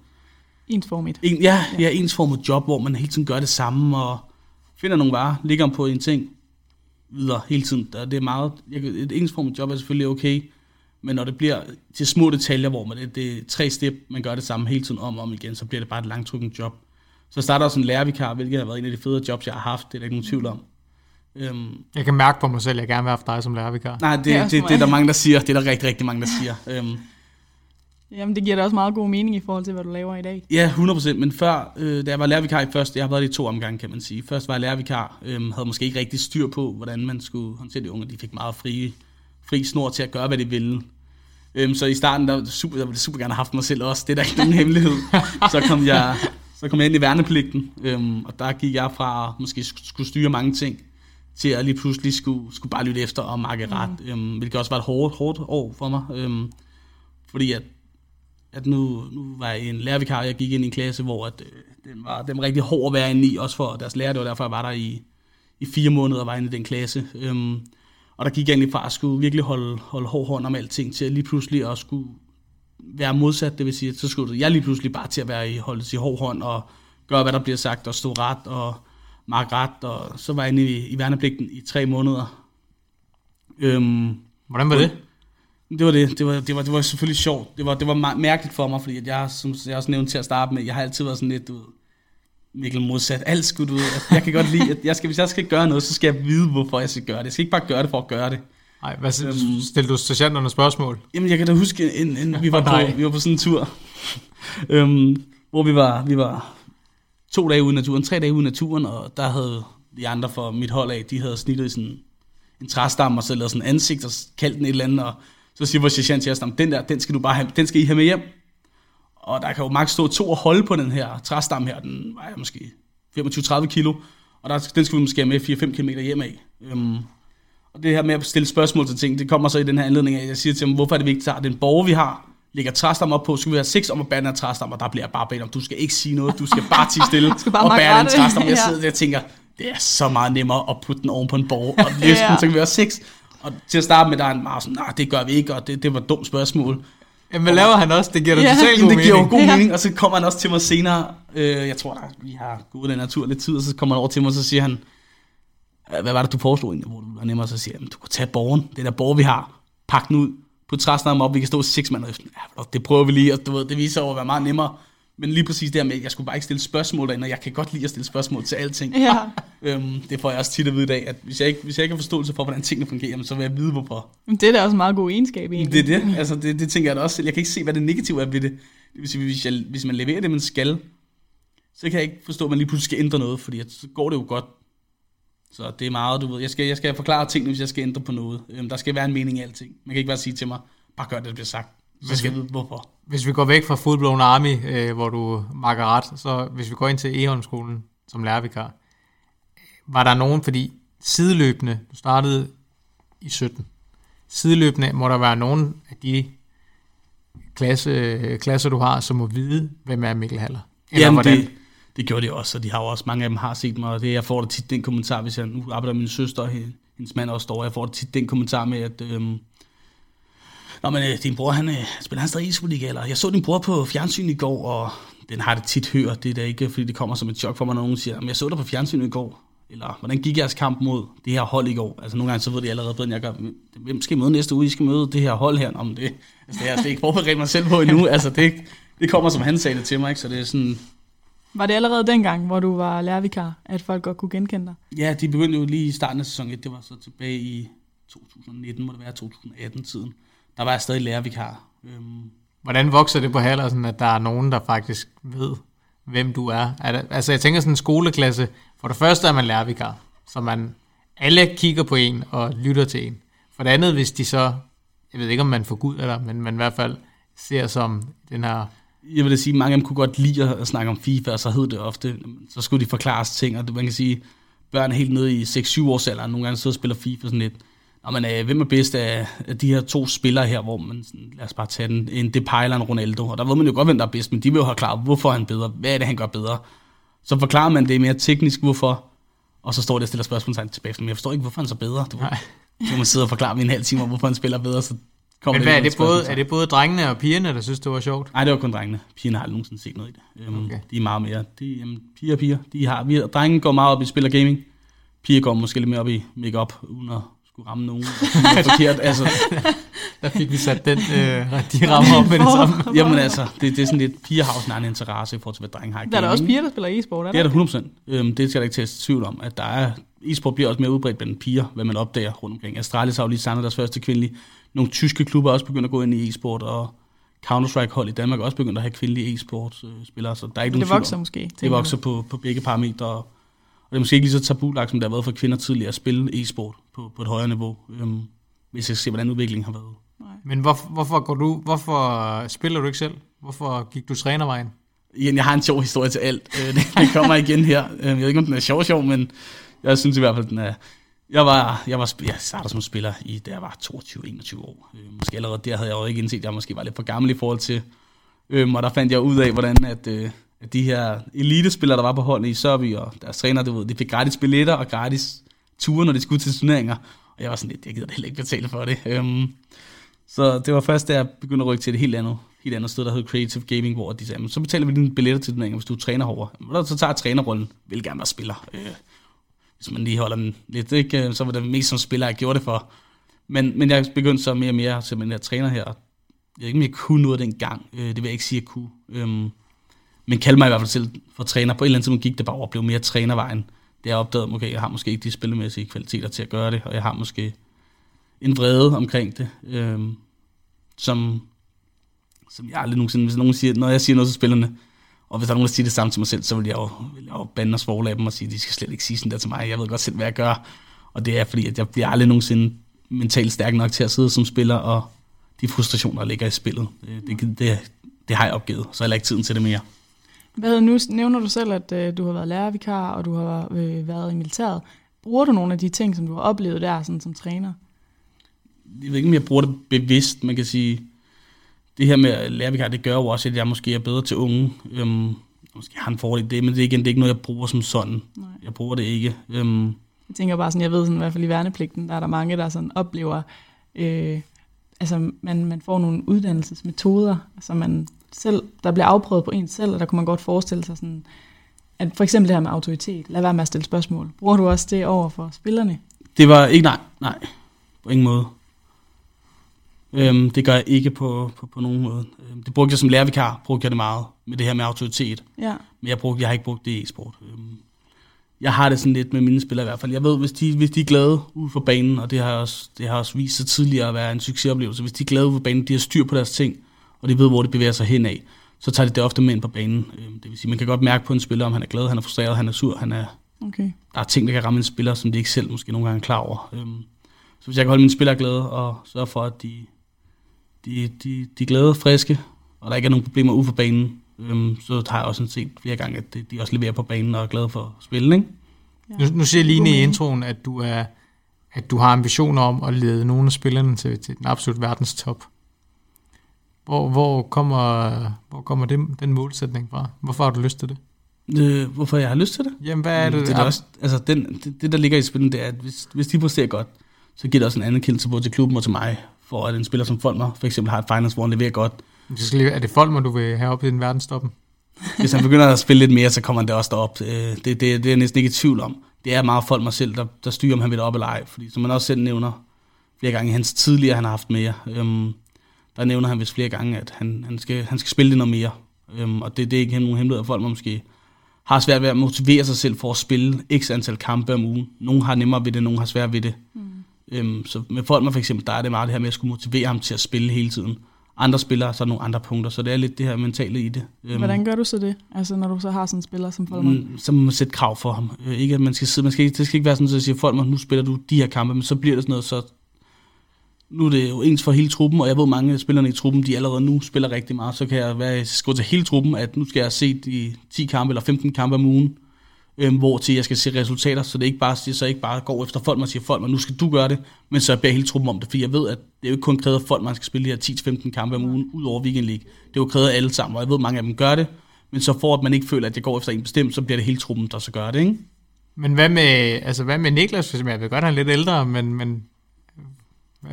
Ensformigt. En, ja, ja, ensformet job, hvor man hele tiden gør det samme, og finder nogle varer, ligger på en ting, videre hele tiden. Det er meget, jeg, et ensformet job er selvfølgelig okay, men når det bliver til små detaljer, hvor man det, det er tre step, man gør det samme hele tiden om og om igen, så bliver det bare et langtrukkende job. Så starter også en lærervikar, hvilket har været en af de federe jobs, jeg har haft, det er der ikke nogen tvivl om. Øhm, jeg kan mærke på mig selv, at jeg gerne vil have haft dig som lærervikar. Nej, det, det, det, det, det er der mange, der siger, det er der rigtig, rigtig mange, der siger. Øhm, Jamen, det giver da også meget god mening i forhold til, hvad du laver i dag. Ja, hundrede procent. Men før, øh, da jeg var lærervikar i første, jeg har været i to omgange, kan man sige. Først var jeg lærervikar, øh, havde måske ikke rigtig styr på, hvordan man skulle håndtere de unge. De fik meget frie, fri snor til at gøre, hvad de ville. Øh, så i starten, der, super, der ville jeg super gerne have haft mig selv også. Det er der ikke nogen hemmelighed. Så kom jeg, så kom jeg ind i værnepligten, øh, og der gik jeg fra at måske skulle styre mange ting, til at lige pludselig skulle, skulle bare lytte efter og makke ret, mm. øhm, hvilket også var et hårdt, hårdt år for mig, øhm, fordi at, at nu, nu var jeg en lærervikar, og jeg gik ind i en klasse, hvor at, øh, den, var, den var rigtig hård at være inde i, også for deres lærer, det var derfor, jeg var der i, i fire måneder og var inde i den klasse, øhm, og der gik jeg egentlig fra at skulle virkelig holde, holde hård hånd om alting, til at lige pludselig også skulle være modsat, det vil sige, at så skulle jeg lige pludselig bare til at være i, holde sig i hård hånd, og gøre, hvad der bliver sagt, og stå ret, og mark ret, og så var jeg inde i, i værnepligten i tre måneder. Øhm, Hvordan var det? Det var det. Det var, det var, det var selvfølgelig sjovt. Det var, det var mærkeligt for mig, fordi at jeg, som jeg også nævnte til at starte med, jeg har altid været sådan lidt, du ved, Mikkel modsat alt skud ud. Jeg kan godt lide, at jeg skal, hvis jeg skal gøre noget, så skal jeg vide, hvorfor jeg skal gøre det. Jeg skal ikke bare gøre det for at gøre det. Nej, hvad stillede du sergeanterne spørgsmål? Jamen, jeg kan da huske, en, en, vi, var på, vi var på sådan en tur, øhm, hvor vi var, vi var to dage ude i naturen, tre dage ude i naturen, og der havde de andre fra mit hold af, de havde snittet i sådan en træstamme, og så lavet sådan en ansigt, og kaldt den et eller andet, og så siger vores sergeant til os, den der, den skal, du bare have, den skal I have med hjem. Og der kan jo maks stå to og holde på den her træstamme her, den vejer måske femogtyve til tredive kilo, og der, den skal vi måske have med fire til fem kilometer hjem af. Øhm, Og det her med at stille spørgsmål til ting, det kommer så i den her anledning af, at jeg siger til dem, hvorfor er det vigtigt, at den borger, vi har, lægger træstammer op på, så skal vi have seks om at bande en træstammer, der bliver bare bedt om, du skal ikke sige noget, du skal bare tige stille bare og bande en træstammer. Jeg sidder der og tænker, det er så meget nemmere at putte den oven på en borger, og løsken, ja. Så kan vi have seks. Og til at starte med, der er en meget sådan, nej, det gør vi ikke, og det, det var et dumt spørgsmål. Jamen, hvad laver han også? Det giver dig ja, totalt god mening. Det giver god mening, ja. Og så kommer han også til mig senere. Øh, jeg tror, der, vi har gået den natur lidt tid, og så kommer han over til mig, og så siger han, hvad var det, du foreslog egentlig, hvor du var nemmere, så siger jeg, du kan tage borgen, den der borg, vi har, pak den ud, på træstammen op, vi kan stå seks mand og efter, ja, det prøver vi lige, og du ved, det viser over at være meget nemmere, men lige præcis dermed, jeg skulle bare ikke stille spørgsmål derinde, og jeg kan godt lide at stille spørgsmål til alting. Ja. Øhm, det får jeg også tit at vide i dag, at hvis jeg ikke, hvis jeg ikke har forståelse for, hvordan tingene fungerer, så vil jeg vide, hvorfor. Men det er da også en meget god egenskab egentlig. Det er det, altså det, det tænker jeg da også selv, jeg kan ikke se, hvad det negative er ved det, det vil sige, hvis, jeg, hvis man leverer det, man skal, så kan jeg ikke forstå, at man lige pludselig skal ændre noget, fordi så går det jo godt. Så det er meget, du ved. Jeg skal, jeg skal forklare ting, hvis jeg skal ændre på noget. Øhm, der skal være en mening i alting. Man kan ikke bare sige til mig, bare gør det, der bliver sagt. Så hvis skal vi, jeg vide, hvorfor. Hvis vi går væk fra Full Blown Army, øh, hvor du makker ret, så hvis vi går ind til Eheimsskolen som lærervikar, var der nogen, fordi sideløbende, du startede i sytten, sideløbende må der være nogen af de klasse, klasser, du har, som må vide, hvem er Mikkel Haller. Eller jamen hvordan. Det... Det gjorde de også, og de har også, mange af dem har set mig, og det, jeg får da tit den kommentar, hvis jeg nu arbejder med min søster, og hendes mand også står, jeg får da tit den kommentar med, at øhm, nå, men øh, din bror, han øh, spiller han stadig e-superligaen, eller jeg så din bror på fjernsyn i går, og den har det tit hørt, det er da ikke, fordi det kommer som et chok for mig, når nogen siger, men jeg så dig på fjernsyn i går, eller hvordan gik jeres kamp mod det her hold i går, altså nogle gange så ved de allerede bedre, end jeg gør, hvem skal I møde næste uge, I skal møde det her hold her, om det, altså det har jeg slet ikke forberedt mig selv på endnu, altså det, det kommer som han sagde det til mig, ikke? Så det er sådan. Var det allerede dengang, hvor du var lærervikar, at folk godt kunne genkende dig? Ja, de begyndte jo lige i starten af sæson et, det var så tilbage i to tusind nitten, må det være to tusind atten-tiden. Der var jeg stadig lærervikar. Øhm. Hvordan vokser det på Haller, sådan at der er nogen, der faktisk ved, hvem du er? er der, altså jeg tænker sådan en skoleklasse, for det første er man lærervikar, så man alle kigger på en og lytter til en. For det andet, hvis de så, jeg ved ikke om man får gud eller, men man i hvert fald ser som den her. Jeg vil da sige, at mange af dem kunne godt lide at snakke om FIFA, og så hed det ofte, så skulle de forklare ting, og man kan sige, børn helt nede i seks syv års alderen, nogle gange sidder og spiller FIFA sådan lidt, og man er, hvem er bedst af de her to spillere her, hvor man, sådan, lad os bare tage den, en Depay eller en Ronaldo, og der ved man jo godt, hvem der er bedst, men de vil jo have klaret, hvorfor han er bedre, hvad er det, han gør bedre, så forklarer man det mere teknisk, hvorfor, og så står det og stiller spørgsmål tilbage, men jeg forstår ikke, hvorfor han er så bedre, du, så man sidder og forklarer i en halv time, hvorfor han spiller bedre, så. Kom men hvad, er, det både, er det både drengene og pigerne, der synes, det var sjovt? Nej, det var kun drengene. Pigerne har aldrig nogensinde set noget i det. Øhm, okay. De er meget mere. De, jamen, piger og piger. De har, vi, drengene går meget op i spil og gaming. Piger går måske lidt mere op i make-up, uden at skulle ramme nogen. Det er forkert. Altså. Der fik vi sat den, øh, de rammer op med det samme. Jamen altså, det, det er sådan lidt, piger har også en anden interesse i forhold til, hvad drenge har i gaming. Der er der også piger, der spiller e-sport, er der? Det er der hundrede procent. Øhm, det skal der ikke tages tvivl om, at der er. E-sport bliver også mere udbredt blandt piger, hvad man opdager rundt omkring. Astralis har jo lige samlet deres første kvindelige. Nogle tyske klubber også begyndt at gå ind i e-sport, og Counter-Strike-hold i Danmark også begyndt at have kvindelige e-sportspillere, så der er ikke nogen tvivl om. Det vokser måske. Det vokser på, på begge parametre, og det er måske ikke lige så tabulagt, som der har været for kvinder tidligere at spille e-sport på, på et højere niveau, øhm, hvis jeg skal se, hvordan udviklingen har været. Nej. Men hvorfor, hvorfor, går du, hvorfor spiller du ikke selv? Hvorfor gik du trænervejen? Jeg har en sjov historie til alt. Det kommer igen her. Jeg ved ikke, om den er sjov, sjov, men jeg synes i hvert fald, den er. Jeg var, jeg var, jeg startede som spiller i, da jeg var toogtyve enogtyve år. Øh, måske allerede der havde jeg jo ikke indset, at jeg måske var lidt for gammel i forhold til. Øh, og der fandt jeg ud af, hvordan at, øh, at de her elitespillere, der var på holdet i Sørby, og deres træner, du ved, de fik gratis billetter og gratis ture, når de skulle til turneringer. Og jeg var sådan lidt, jeg gider da heller ikke betale for det. Øh, så det var først, da jeg begyndte at rykke til et helt andet, helt andet sted, der hed Creative Gaming, hvor de sagde, så betaler vi dine billetter til turneringer, hvis du træner hårdere. Så tager trænerrollen, vil gerne være spiller. Øh, Hvis man lige holder den lidt, ikke? Så var det mest som spiller, jeg gjorde det for. Men, men jeg begyndte så mere og mere som en her træner her. Jeg ved ikke, om jeg kunne noget dengang. Det vil jeg ikke sige, at jeg kunne. Men kaldte mig i hvert fald selv for træner. På et eller andet tidspunkt gik det bare over og blev mere trænervejen. Det jeg opdagede, okay, jeg har måske ikke de spillemæssige kvaliteter til at gøre det, og jeg har måske en vrede omkring det, som, som jeg aldrig nogensinde, hvis nogen siger, når jeg siger noget til spillerne, og hvis der er nogen, der siger det samme til mig selv, så vil jeg jo, vil jeg jo bande og svogle af dem og sige, at de skal slet ikke sige sådan der til mig. Jeg ved godt selv, hvad jeg gør. Og det er fordi, at jeg bliver aldrig nogensinde mentalt stærk nok til at sidde som spiller, og de frustrationer, der ligger i spillet, det, det, det har jeg opgivet. Så har jeg ikke tiden til det mere. Hvad, nu nævner du selv, at øh, du har været lærervikar, og du har øh, været i militæret. Bruger du nogle af de ting, som du har oplevet der sådan, som træner? Jeg ved ikke, om jeg bruger det bevidst, man kan sige. Det her med lærervikar, det gør jo også, at jeg måske er bedre til unge. Øhm, måske har en fordel i det, men det er, igen, det er ikke noget, jeg bruger som sådan. Nej. Jeg bruger det ikke. Øhm. Jeg tænker bare sådan, jeg ved sådan, i hvert fald i værnepligten, der er der mange, der sådan oplever, øh, altså man, man får nogle uddannelsesmetoder, altså man selv, der bliver afprøvet på en selv, og der kunne man godt forestille sig sådan, at for eksempel det her med autoritet, lad være med at stille spørgsmål. Bruger du også det over for spillerne? Det var ikke, nej, nej, på ingen måde. Øhm, det gør jeg ikke på, på, på nogen måde. Øhm, det brugte jeg som lærervikar, brugte jeg det meget, med det her med autoritet. Ja. Men jeg, brugte, jeg har ikke brugt det i e-sport. Øhm, jeg har det sådan lidt med mine spillere i hvert fald. Jeg ved, hvis de, hvis de er glade ude for banen, og det har, også, det har også vist sig tidligere at være en succesoplevelse, hvis de er glade ude for banen, de har styr på deres ting, og de ved, hvor det bevæger sig henad, så tager de det ofte med ind på banen. Øhm, det vil sige, man kan godt mærke på en spiller, om han er glad, han er frustreret, han er sur, han er... Okay. Der er ting, der kan ramme en spiller, som de ikke selv måske nogle gange er klar over. Øhm, så hvis jeg kan holde mine spillere glade, og sørge for, at de... De, de, de er glade og friske, og der ikke er nogen problemer ude for banen. Øhm, så har jeg også set flere gange, at de også leverer på banen og er glade for spillet, ikke? Ja. Nu, nu siger Line i introen, at du, er, at du har ambitioner om at lede nogle af spillerne til, til den absolut verdens top. Hvor, hvor kommer, hvor kommer det, den målsætning fra? Hvorfor har du lyst til det? Øh, hvorfor jeg har lyst til det? Jamen, hvad er det? Det, der, også, altså, den, det, det, der ligger i spillet, det er, at hvis, hvis de præsterer godt, så giver det også en anden kendelse både til klubben og til mig, for at en spiller som Folmer for eksempel har et finals, hvor han leverer godt. Er det Folmer, du vil have op i den verdenstoppen? Hvis han begynder at spille lidt mere, så kommer han der også derop. Det, det, det er jeg næsten ikke i tvivl om. Det er meget Folmer selv, der, der styrer, om han vil op eller ej. Fordi som man også selv nævner flere gange, hans tidligere, han har haft mere. Øhm, der nævner han vist flere gange, at han, han, skal, han skal spille noget mere. Øhm, og det, det er ikke nogen hemmelighed, at Folmer måske har svært ved at motivere sig selv for at spille x antal kampe om ugen. Nogle har nemmere ved det, nogle har svært ved det. Mm. Så med Folmer for eksempel, der er det meget det her med, at jeg skulle motivere ham til at spille hele tiden. Andre spillere, så er nogle andre punkter, så det er lidt det her mentale i det. Hvordan gør du så det, altså når du så har sådan en spiller som Folmer? Så må man sætte krav for ham. Ikke, at man skal sidde, man skal, det skal ikke være sådan, at jeg siger, Folmer, nu spiller du de her kampe, men så bliver det sådan noget, så nu er det jo ens for hele truppen, og jeg ved, mange af spillerne i truppen, de allerede nu spiller rigtig meget, så kan jeg være skrive til hele truppen, at nu skal jeg se de ti kampe eller femten kampe om ugen, hvor til jeg skal se resultater, så det ikke bare, så jeg ikke bare går efter Folmer og siger, Folmer, nu skal du gøre det, men så jeg beder hele truppen om det, fordi jeg ved, at det er jo ikke kun krævet, at Folmer skal spille de her ti til femten kampe om ugen, ud over Weekend League. Det er jo krævet alle sammen, og jeg ved, at mange af dem gør det, men så for at man ikke føler, at jeg går efter en bestemt, så bliver det hele truppen, der så gør det, ikke? Men hvad med, altså hvad med Niklas? Jeg ved godt, han er lidt ældre, men, men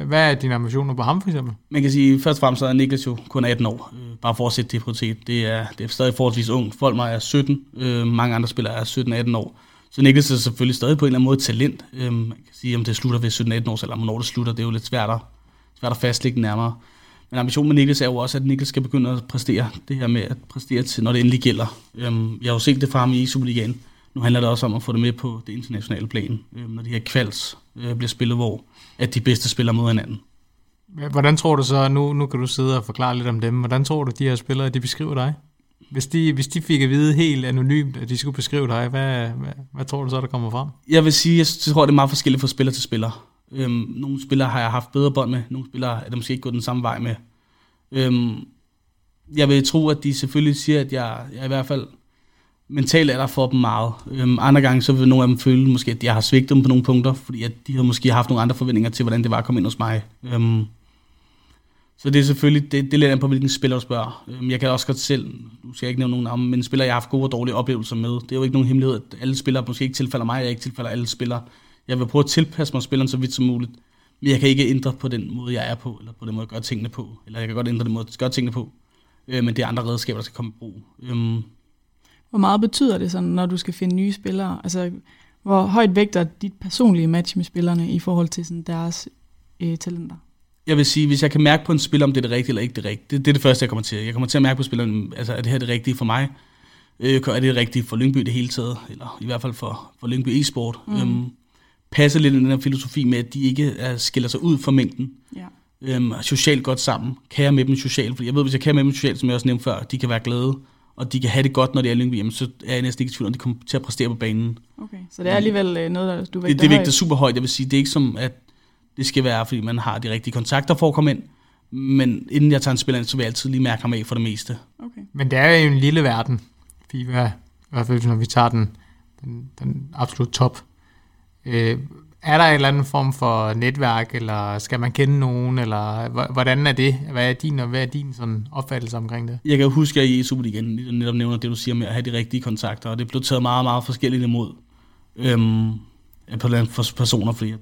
hvad er dine ambitioner på ham, for eksempel? Man kan sige, først og fremmest er Niklas jo kun atten år. Øh, bare for at sætte det i prioritet. Det er, det er stadig forholdsvis ung. Folmer er sytten. Øh, mange andre spillere er sytten atten år. Så Niklas er selvfølgelig stadig på en eller anden måde talent. Øh, man kan sige, om det slutter ved sytten atten år, eller hvornår det slutter, det er jo lidt svært at, svært at fastlægge nærmere. Men ambitionen med Niklas er jo også, at Niklas skal begynde at præstere. Det her med at præstere til, når det endelig gælder. Øh, jeg har jo set det fra ham i E-superligaen. Nu handler det også om at få det med på det internationale plan, øh, når de her kvalds øh, bliver spillet, hvor at de bedste spiller mod hinanden. Hvordan tror du så, nu, nu kan du sidde og forklare lidt om dem, hvordan tror du, de her spillere, de beskriver dig? Hvis de, hvis de fik at vide helt anonymt, at de skulle beskrive dig, hvad, hvad, hvad tror du så, der kommer frem? Jeg vil sige, jeg tror, det er meget forskelligt fra spiller til spiller. Øhm, nogle spillere har jeg haft bedre bånd med, nogle spillere er der måske ikke gået den samme vej med. Øhm, jeg vil tro, at de selvfølgelig siger, at jeg, jeg i hvert fald mentalt er der for dem meget. Øhm, andre gange så vil nogle af dem føle, måske, at jeg har svigtet dem på nogle punkter, fordi at de har måske haft nogle andre forventninger til, hvordan det var at komme ind hos mig. Øhm, så det er selvfølgelig, det, det er lidt an på, hvilken spiller du spørger. Øhm, jeg kan også godt selv, nu skal jeg ikke nævne nogen navne, men spiller jeg har haft gode og dårlige oplevelser med. Det er jo ikke nogen hemmelighed, at alle spillere måske ikke tilfalder mig, jeg ikke tilfalder alle spillere. Jeg vil prøve at tilpasse mig spilleren så vidt som muligt, men jeg kan ikke ændre på den måde, jeg er på, eller på den måde, jeg gør tingene på, eller jeg kan godt ændre den måde, jeg gør tingene på, øh, men det er andre redskaber, der skal komme i brug. Øhm, Hvor meget betyder det sådan, når du skal finde nye spillere? Altså, hvor højt vægter dit personlige match med spillerne i forhold til sådan deres øh, talenter? Jeg vil sige, hvis jeg kan mærke på en spiller, om det er det rigtige eller ikke det rigtige, det, det er det første, jeg kommer til. Jeg kommer til at mærke på spilleren, altså, er det her det rigtige for mig? Øh, er det det rigtige for Lyngby det hele taget? Eller i hvert fald for, for Lyngby e-sport? Mm. Øhm, passer lidt i den her filosofi med, at de ikke er, skiller sig ud fra mængden. Ja. Øhm, socialt godt sammen. Kan jeg med dem socialt? Fordi jeg ved, hvis jeg kan med dem socialt, som jeg også nævnte før, de kan være glade, og de kan have det godt, når de er i Lyngby, så er jeg næsten ikke i tvivl, om de kommer til at præstere på banen. Okay, så det er alligevel noget, der du vægter højt? Det, det vægter super højt. Jeg vil sige, det er ikke som, at det skal være, fordi man har de rigtige kontakter for at komme ind, men inden jeg tager en spiller ind, så vil jeg altid lige mærke ham af for det meste. Okay. Men det er jo en lille verden, FIFA, i hvert fald når vi tager den, den, den absolut top. Øh, er der en eller anden form for netværk, eller skal man kende nogen, eller hvordan er det? Hvad er din, og hvad er din sådan opfattelse omkring det? Jeg kan jo huske, at jeg i E-superligaen netop nævner det, du siger med at have de rigtige kontakter, og det blev taget meget, meget forskelligt imod øhm, på personer, fordi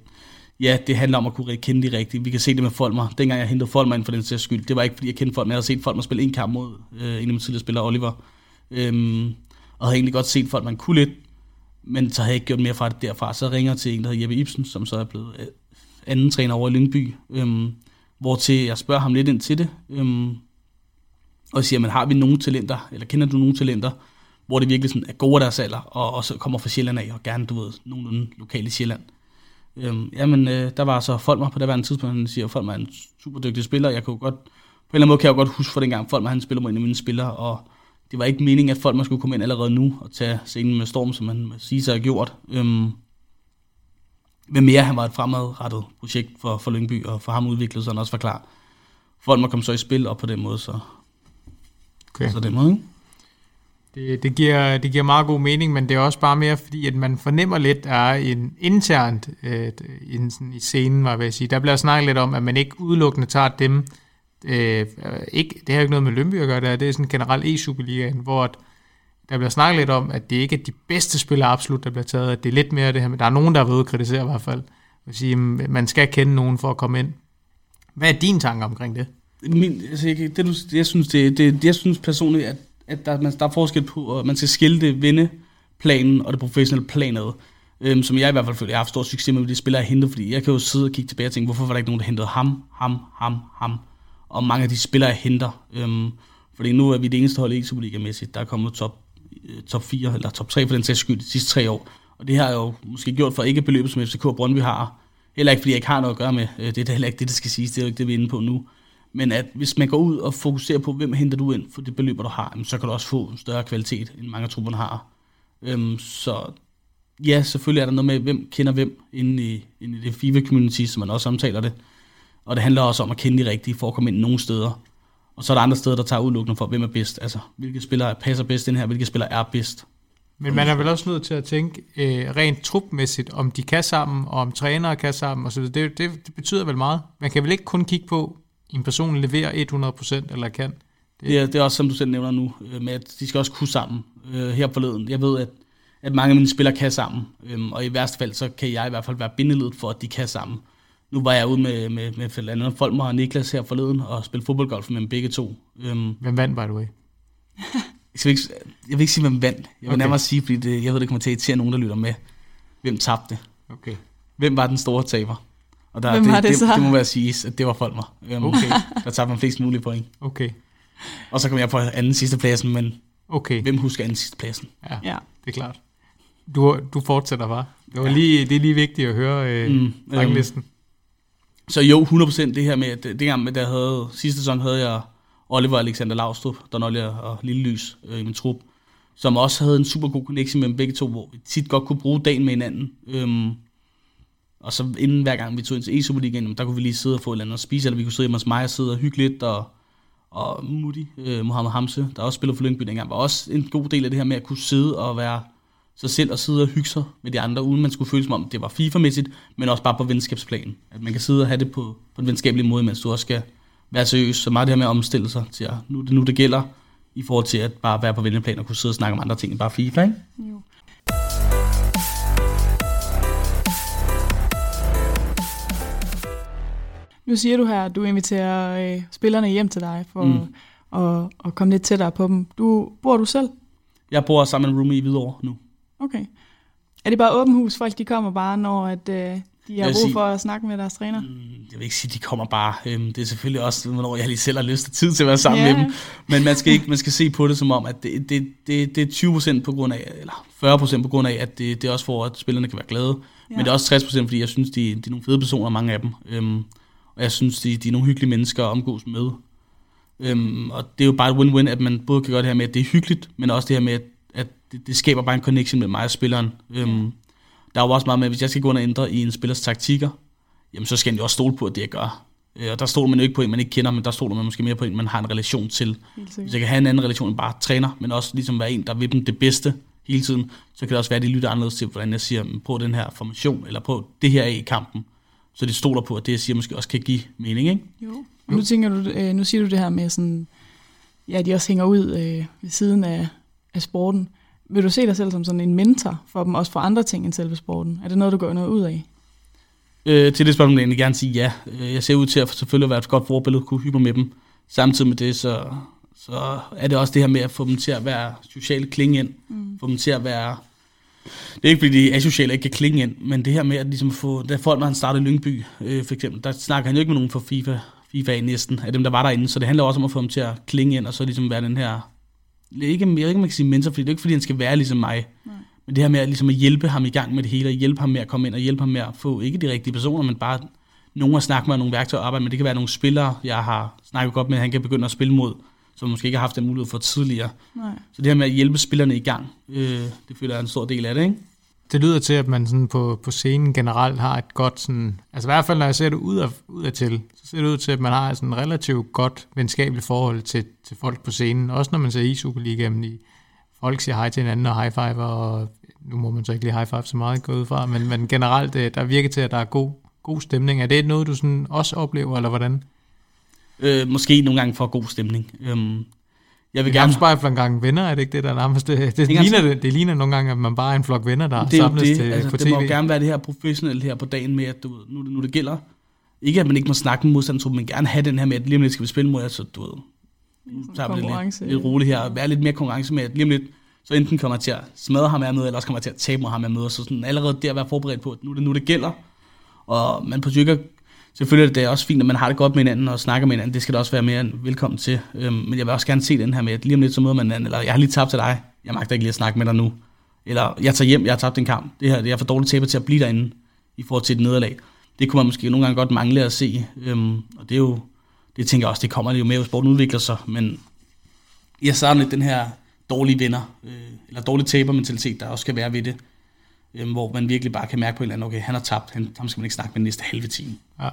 ja, det handler om at kunne kende de rigtige. Vi kan se det med Folmer. Dengang jeg hentede Folmer ind for den sags skyld, det var ikke fordi jeg kendte Folmer, jeg havde set Folmer spille en kamp mod øh, en af mine tidligere spillere, Oliver, øhm, og havde egentlig godt set Folmer, man kunne lidt, men så havde jeg ikke gjort mere fra det derfra. Så ringer til en, der hedder Jeppe Ibsen, som så er blevet anden træner over i Lyngby, øhm, hvor til jeg spørger ham lidt ind til det, øhm, og siger, men har vi nogle talenter, eller kender du nogle talenter, hvor det virkelig sådan er gode af deres alder, og, og så kommer fra Sjælland af, og gerne, du ved, nogenlunde lokale i Sjælland. Øhm, jamen, øh, der var så Folmer på daværende tidspunkt, han siger, Folmer er en super dygtig spiller, jeg kunne godt, på en eller anden måde kan jeg godt huske for dengang, Folmer han spiller mod en af mine spillere, og det var ikke meningen, at folk man skulle komme ind allerede nu og tage scenen med storm, som man siger sig har gjort. Øhm, men mere, han var et fremadrettet projekt for, for Lyngby, og for ham udviklede sig, han også var klar. Folk man kom så i spil, og på den måde, så, okay. så den måde. Det, det, giver, det giver meget god mening, men det er også bare mere, fordi at man fornemmer lidt, der er en internt øh, en, sådan i scenen, var jeg ved at sige. Der bliver snakket lidt om, at man ikke udelukkende tager dem, Øh, ikke, det har ikke noget med Lyngby at gøre, det er, det er sådan generelt E-superligaen, hvor at, der bliver snakket lidt om, at det ikke er de bedste spillere absolut, der bliver taget, at det er lidt mere det her, men der er nogen, der er ved at kritisere i hvert fald, og sige, man skal kende nogen for at komme ind. Hvad er dine tanker omkring det? Min, altså, jeg, det, du, jeg, synes, det, det jeg synes personligt, at, at der, der er forskel på, at man skal skille det vendeplanen og det professionelle planet, øhm, som jeg i hvert fald føler, jeg har haft stor succes med, de spillere jeg hentede, fordi jeg kan jo sidde og kigge tilbage og tænke, hvorfor var der ikke nogen, der hentede ham, ham, ham, ham, og mange af de spillere jeg henter. Øhm, fordi nu er vi det eneste hold i Superliga-mæssigt, der er kommet top, øh, top fire, eller top tre for den sags skyld de sidste tre år. Og det har jeg jo måske gjort for ikke at beløbe, som F C K og Brøndby har. Heller ikke, fordi jeg ikke har noget at gøre med. Øh, det er heller ikke det, der skal siges. Det er jo ikke det, vi er inde på nu. Men at hvis man går ud og fokuserer på, hvem henter du ind for det beløber, du har, så kan du også få en større kvalitet, end mange af trupperne har. Øhm, så ja, selvfølgelig er der noget med, hvem kender hvem inde i, inde i det FIFA-community, som man også omtaler det. Og det handler også om at kende de rigtige for at komme ind nogle steder. Og så er der andre steder, der tager udelukkende for, hvem er bedst. Altså, hvilke spillere passer bedst den her, hvilke spillere er bedst. Men man er vel også nødt til at tænke øh, rent trupmæssigt, om de kan sammen, og om trænere kan sammen osv. Det, det, det betyder vel meget. Man kan vel ikke kun kigge på, en person leverer hundrede procent eller kan. Det, det, er, det er også, som du selv nævner nu, med at de skal også kunne sammen øh, her forleden. Jeg ved, at, at mange af mine spillere kan sammen. Øh, og i værste fald, så kan jeg i hvert fald være bindeledet for, at de kan sammen. Nu var jeg ude med, med, med Folmer Folmer og Niklas her forleden og spillede fodboldgolf med dem begge to. Øhm, hvem vandt, by the way? jeg, vil ikke, jeg vil ikke sige, hvem vandt. Jeg vil okay. nærmere sige, fordi det, jeg ved, det kommer til at irritere nogen, der lytter med. Hvem tabte? Okay. Hvem var den store taber? Og der, hvem det, var det, det så? Det, det må være at sige, at det var Folmer. Øhm, okay. Der tabte man flest mulige point. Okay. Og så kom jeg på anden sidste pladsen, men okay. Hvem husker anden sidste pladsen? Ja, ja, det er klart. Du, du fortsætter bare. Det, var ja. lige, det er lige vigtigt at høre øh, mm, ranglisten. Øhm, Så jo, hundrede procent det her med, at dengang, da jeg havde, sidste sæson havde jeg Oliver, Alexander Laustrup, Donolje og Lille Lys øh, i min trup, som også havde en super god connection med begge to, hvor vi tit godt kunne bruge dagen med hinanden. Øhm, og så inden hver gang vi tog ind til E-superligaen, der kunne vi lige sidde og få et eller andet at spise, eller vi kunne sidde hjemme hos mig og sidde og hygge lidt og, og Mutti, øh, Muhammad Hamse, der også spillede for Lyngby dengang, var også en god del af det her med at kunne sidde og være sig selv og sidde og hygge sig med de andre, uden man skulle føle som om, det var FIFA-mæssigt, men også bare på venskabsplanen. At man kan sidde og have det på, på en venskabelig måde, mens du også skal være seriøs. Så meget det her med at omstille sig til, at nu det, nu det gælder, i forhold til at bare være på venneplanen og kunne sidde og snakke om andre ting end bare FIFA, ikke? Jo. Nu siger du her, at du inviterer øh, spillerne hjem til dig for mm. at, at komme lidt tættere på dem. Du, bor du selv? Jeg bor sammen med en roomie i Hvidovre nu. Okay. Er det bare åben hus? Folk de kommer bare, når at, øh, de har brug sige, for at snakke med deres træner? Jeg vil ikke sige, at de kommer bare. Det er selvfølgelig også, hvornår jeg lige selv har lyst til tid til at være sammen yeah. med dem. Men man skal, ikke, man skal se på det som om, at det, det, det, det er tyve procent på grund af, eller fyrre procent på grund af, at det, det er også for, at spillerne kan være glade. Ja. Men det er også tres procent, fordi jeg synes, de, de er nogle fede personer, mange af dem. Øhm, og jeg synes, de, de er nogle hyggelige mennesker at omgås med. Øhm, og det er jo bare et win-win, at man både kan gøre det her med, at det er hyggeligt, men også det her med, at at det, det skaber bare en connection med mig og spilleren. Øhm, der er jo også meget med, at hvis jeg skal gå ind og ændre i en spillers taktikker, jamen så skal jeg jo også stole på, at det jeg gør. Øh, og der stoler man jo ikke på en, man ikke kender, men der stoler man måske mere på en, man har en relation til. Hvis jeg kan have en anden relation end bare træner, men også ligesom være en, der vil dem det bedste hele tiden, så kan det også være, at de lytter anderledes til, hvordan jeg siger, på den her formation, eller på det her i kampen. Så de stoler på, at det jeg siger måske også kan give mening, ikke? Jo, og nu, tænker du, øh, nu siger du det her med sådan, ja, de også hænger ud øh, ved siden af af sporten. Vil du se dig selv som sådan en mentor for dem, også for andre ting end selve sporten? Er det noget, du gør noget ud af? Øh, til det spørgsmål vil jeg egentlig gerne sige ja. Jeg ser ud til at selvfølgelig være et godt forbillede, kunne hygge mig med dem. Samtidig med det, så, så er det også det her med at få dem til at være sociale klinge ind. Mm. Få dem til at være... Det er ikke, fordi de asociale ikke kan klinge ind, men det her med at ligesom få... Da Folmer startede i Lyngby, øh, for eksempel, der snakker han jo ikke med nogen fra FIFA, FIFA næsten, af dem, der var derinde. Så det handler også om at få dem til at klinge ind, og så ligesom være den her... Ikke, jeg ved ikke, man kan sige mentor, fordi det er ikke, fordi han skal være ligesom mig. Nej. Men det her med at, ligesom at hjælpe ham i gang med det hele, og hjælpe ham med at komme ind, og hjælpe ham med at få, ikke de rigtige personer, men bare nogen at snakke med, nogle værktøjer at arbejde med. Det kan være nogle spillere, jeg har snakket godt med, han kan begynde at spille mod, som måske ikke har haft den mulighed for tidligere. Nej. Så det her med at hjælpe spillerne i gang, øh, det føler jeg er en stor del af det, ikke? Det lyder til, at man sådan på, på scenen generelt har et godt, sådan, altså i hvert fald når jeg ser det ud af, ud af til, så ser det ud til, at man har sådan et relativt godt venskabeligt forhold til, til folk på scenen. Også når man ser E-superligaen, folk siger hej til hinanden og high five, og nu må man så ikke lige high five så meget gå ud fra, men, men generelt der virker til, at der er god, god stemning. Er det noget, du sådan også oplever, eller hvordan? Øh, måske nogle gange for god stemning. Øhm Jeg vil gerne bare en flok gange venner, er det ikke det, der nærmest... Det, det, ligner, det, det ligner nogle gange, at man bare er en flok venner, der det samles det. Til, altså, på det T V. Det må gerne være det her professionelle her på dagen med, at du, nu, nu det gælder. Ikke, at man ikke må snakke med modstandstruppen, men gerne have den her med, at lige om lidt skal vi spille mod jer, så du ved... Nu tager vi det lidt, lidt roligt her, og være lidt mere konkurrence med, at lige om lidt, så enten kommer jeg til at smadre ham af møde, eller også kommer jeg til at tabe mod ham af møde, så sådan allerede der at være forberedt på, at nu det, nu det gælder. Og man på tykker... Selvfølgelig er det også fint, at man har det godt med hinanden og snakker med hinanden. Det skal der også være mere velkommen til. Men jeg vil også gerne se den her med, at lige om lidt så møder man hinanden. Eller jeg har lige tabt til dig. Jeg magter ikke lige at snakke med dig nu. Eller jeg tager hjem, jeg har tabt en kamp. Det her, jeg er for dårligt taber til at blive derinde i forhold til et nederlag. Det kunne man måske nogle gange godt mangle at se. Og det er jo, det tænker jeg også, det kommer det jo med, at sporten udvikler sig. Men jeg savner lidt den her dårlige venner, eller dårlig tabermentalitet, der også skal være ved det. Hvor man virkelig bare kan mærke på en eller anden, okay, han har tabt, han, ham skal man ikke snakke med den næste halve time. Ja,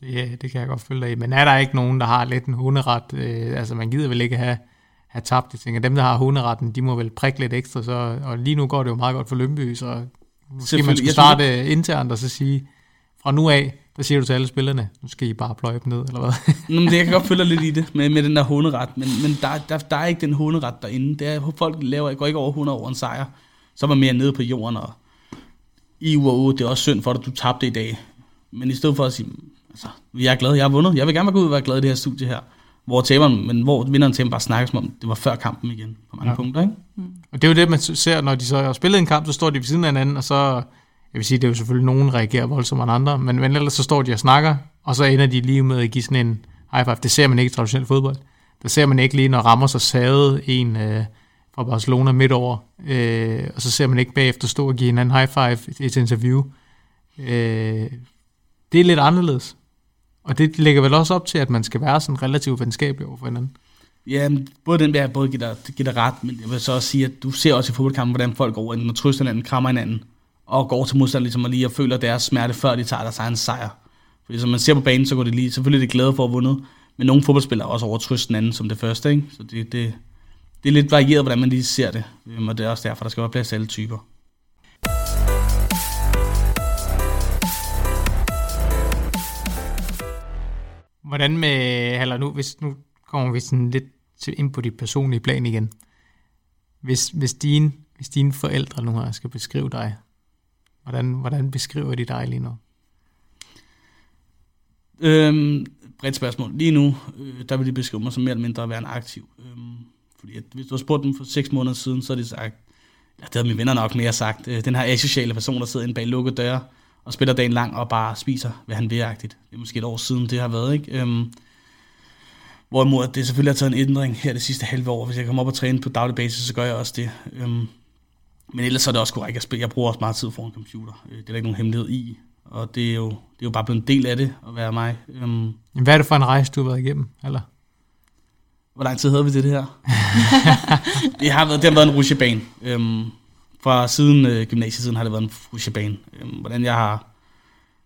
det, det kan jeg godt følge dig i. Men er der ikke nogen, der har lidt en hunderet? Øh, altså, man gider vel ikke have, have tabt det ting, og dem, der har hunderetten, de må vel prikke lidt ekstra, så, og lige nu går det jo meget godt for Lyngby, så måske man skulle starte jeg synes, internt og så sige, fra nu af, der siger du til alle spillerne, nu skal I bare pløje dem ned, eller hvad? Nå, men det, jeg kan godt følge lidt i det, med, med den der hunderet, men, men der, der, der er ikke den hunderet derinde. Det er, folk laver, går ikke over hundrede over en sejr, så var mere nede på jorden, og i uge og uge, det er også synd for dig, du tabte i dag. Men i stedet for at sige, altså, jeg er glad, jeg har vundet. Jeg vil gerne gå ud og være glad i det her studie her, hvor taberen, men hvor vinderen til bare snakker som om, det var før kampen igen, på mange ja. punkter, ikke? Mm. Og det er jo det, man ser, når de så har spillet en kamp, så står de ved siden af hinanden, og så, jeg vil sige, det er jo selvfølgelig, nogen reagerer voldsomt end andre, men, men ellers så står de og snakker, og så ender de lige med at give sådan en high five. Det ser man ikke i traditionel fodbold. Der ser man ikke lige, når rammer sig savet en... Øh, og Barcelona midt over, øh, og så ser man ikke bagefter stå og give hinanden high five i et interview. Øh, det er lidt anderledes, og det lægger vel også op til, at man skal være sådan relativt venskabelig overfor hinanden. Ja, både den der, både giver dig, giver dig ret, men jeg vil så også sige, at du ser også i fodboldkampen, hvordan folk går over, enten og trøster hinanden, krammer hinanden, og går over til modstanderen ligesom, og lige og føler deres smerte, før de tager deres egen sejr. Fordi som man ser på banen, så går det lige, selvfølgelig er det glade for at have vundet, men nogle fodboldspillere også overtrøster den anden som det første, ikke? Så det, det, det er lidt varieret, hvordan man lige ser det, og det er også derfor, der skal være plads til alle typer. Hvordan med, Haller, nu, hvis, nu kommer vi sådan lidt ind på dit personlige plan igen. Hvis, hvis, dine, hvis dine forældre nu her skal beskrive dig, hvordan, hvordan beskriver de dig lige nu? Øhm, bredt spørgsmål. Lige nu, øh, der vil de beskrive mig som mere eller mindre værende aktiv. Øhm, fordi at, hvis du har spurgt dem for seks måneder siden, så har de sagt, eller det havde mine venner nok mere sagt, øh, den her asociale person, der sidder inde bag lukkede døre, og spiller dagen lang og bare spiser, hvad han vil-agtigt. Det er måske et år siden, det har været, ikke? Øhm, hvorimod det selvfølgelig har taget en ændring her det sidste halve år. Hvis jeg kommer op og træner på daglig basis, så gør jeg også det. Øhm, men ellers er det også korrekt at spille. Jeg bruger også meget tid foran computer. Øh, det er der ikke nogen hemmelighed i. Og det er jo, det er jo bare blevet en del af det, at være mig. Øhm, hvad er det for en rejse, du har været igennem, eller? Hvor lang tid havde vi det, det her? det, har været, det har været en rutsjebane. Øhm, Fra siden øh, gymnasietiden har det været en rutsjebane. Øhm, hvordan jeg har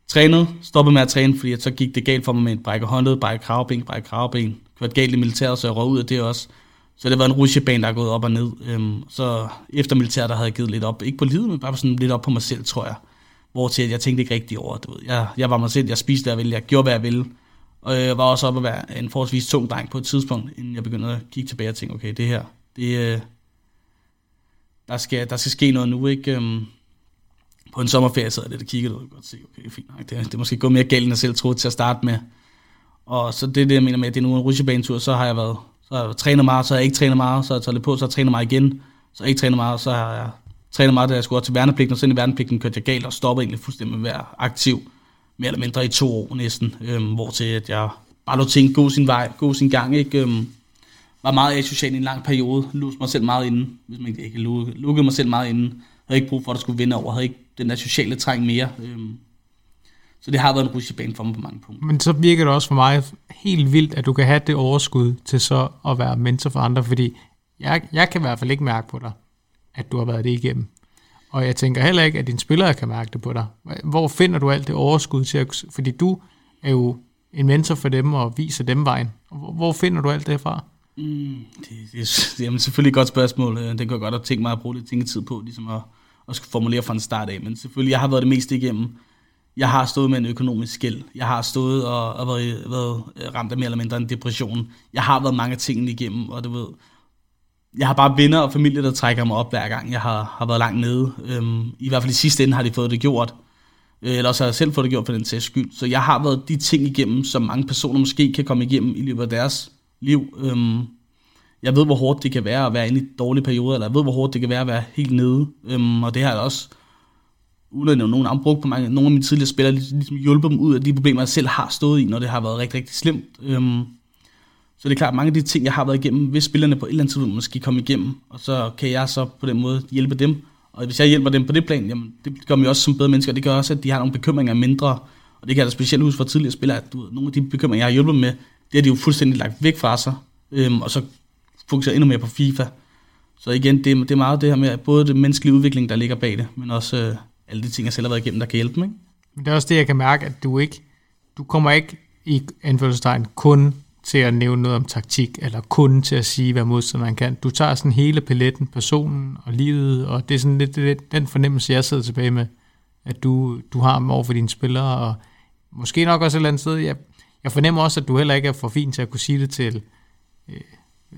trænet, stoppet med at træne, fordi at så gik det galt for mig med et brækket håndled, brækket kravben, brækket kravben. Kørt galt i militæret, så jeg røg ud af det også. Så det har været en rutsjebane, der er gået op og ned. Øhm, så efter militæret, der havde jeg givet lidt op. Ikke på livet, men bare sådan lidt op på mig selv, tror jeg. Hvortil jeg tænkte ikke rigtig over, du ved. Jeg, jeg var mig selv, jeg spiste, hvad jeg ville, jeg gjorde, hvad jeg ville. Og jeg var også oppe at være en forholdsvis tung dreng på et tidspunkt, inden jeg begyndte at kigge tilbage og tænke, okay, det her, det øh, Der skal, der skal ske noget nu, ikke? På en sommerferie sad jeg lidt og kiggede, og godt se, okay, fint nok, det er, det er måske gået mere galt, end jeg selv troede til at starte med. Og så det, det jeg mener med, at det er nu en rutsjebanetur, så har jeg været, så har jeg trænet meget, så har jeg ikke trænet meget, så har jeg taget lidt på, så har jeg trænet meget igen, så har jeg ikke trænet meget, så har jeg trænet meget, da jeg skulle til værnepligten, og så ind i værnepligten kørte jeg galt og stoppede egentlig fuldstændig med at være aktiv, mere eller mindre i to år næsten, øhm, hvor til at jeg bare lå ting gå sin vej, gå sin gang, ikke? Øhm, var meget asocial i en lang periode, lukkede mig selv meget inden, hvis man ikke lukkede, lukkede mig selv meget inden, havde ikke brug for, at der skulle vinde over, havde ikke den der sociale træng mere. Så det har været en rutsjebane for mig på mange punkter. Men så virker det også for mig helt vildt, at du kan have det overskud til så at være mentor for andre, fordi jeg, jeg kan i hvert fald ikke mærke på dig, at du har været det igennem. Og jeg tænker heller ikke, at dine spillere kan mærke det på dig. Hvor finder du alt det overskud til? At, fordi du er jo en mentor for dem og viser dem vejen. Hvor finder du alt det fra? Mm, det, det, det er selvfølgelig et godt spørgsmål. Det kan jeg godt at tænke mig at bruge lidt tænketid på, ligesom at, at skulle formulere fra en start af. Men selvfølgelig, jeg har været det meste igennem. Jeg har stået med en økonomisk skæld. Jeg har stået og, og været, været ramt af mere eller mindre en depression. Jeg har været mange ting igennem, og du ved, jeg har bare venner og familie, der trækker mig op hver gang. Jeg har, har været langt nede. Øhm, I hvert fald i sidste ende har de fået det gjort. Øh, eller også har jeg selv fået det gjort for den sags skyld. Så jeg har været de ting igennem, som mange personer måske kan komme igennem i løbet af deres liv. Øhm, jeg ved, hvor hårdt det kan være at være inde i dårlige perioder, eller jeg ved, hvor hårdt det kan være at være helt nede. Øhm, og det har jeg også, uden at nogen har brugt på mange, nogle af mine tidligere spillere, ligesom hjulpet dem ud af de problemer, jeg selv har stået i, når det har været rigtig, rigtig slemt. Øhm, så det er klart, at mange af de ting, jeg har været igennem, hvis spillerne på et eller andet tidspunkt måske komme igennem, og så kan jeg så på den måde hjælpe dem. Og hvis jeg hjælper dem på det plan, jamen, det gør mig også som bedre mennesker, og det gør også, at de har nogle bekymringer mindre. Og det kan jeg da specielt huske fra tidligere spillere, at du, nogle af de bekymringer, jeg har hjulpet dem med, det har de jo fuldstændig lagt væk fra sig, øhm, og så fokuserer endnu mere på FIFA. Så igen, det, det er meget det her med, både det menneskelige udvikling, der ligger bag det, men også øh, alle de ting, jeg selv har været igennem, der kan hjælpe mig. Men det er også det, jeg kan mærke, at du ikke, du kommer ikke i anførselstegn kun til at nævne noget om taktik, eller kun til at sige, hvad modstanderen kan. Du tager sådan hele paletten, personen og livet, og det er sådan lidt, lidt den fornemmelse, jeg sidder tilbage med, at du, du har dem over for dine spillere, og måske nok også et eller andet sted, ja. Jeg fornemmer også, at du heller ikke er for fin til at kunne sige det til øh,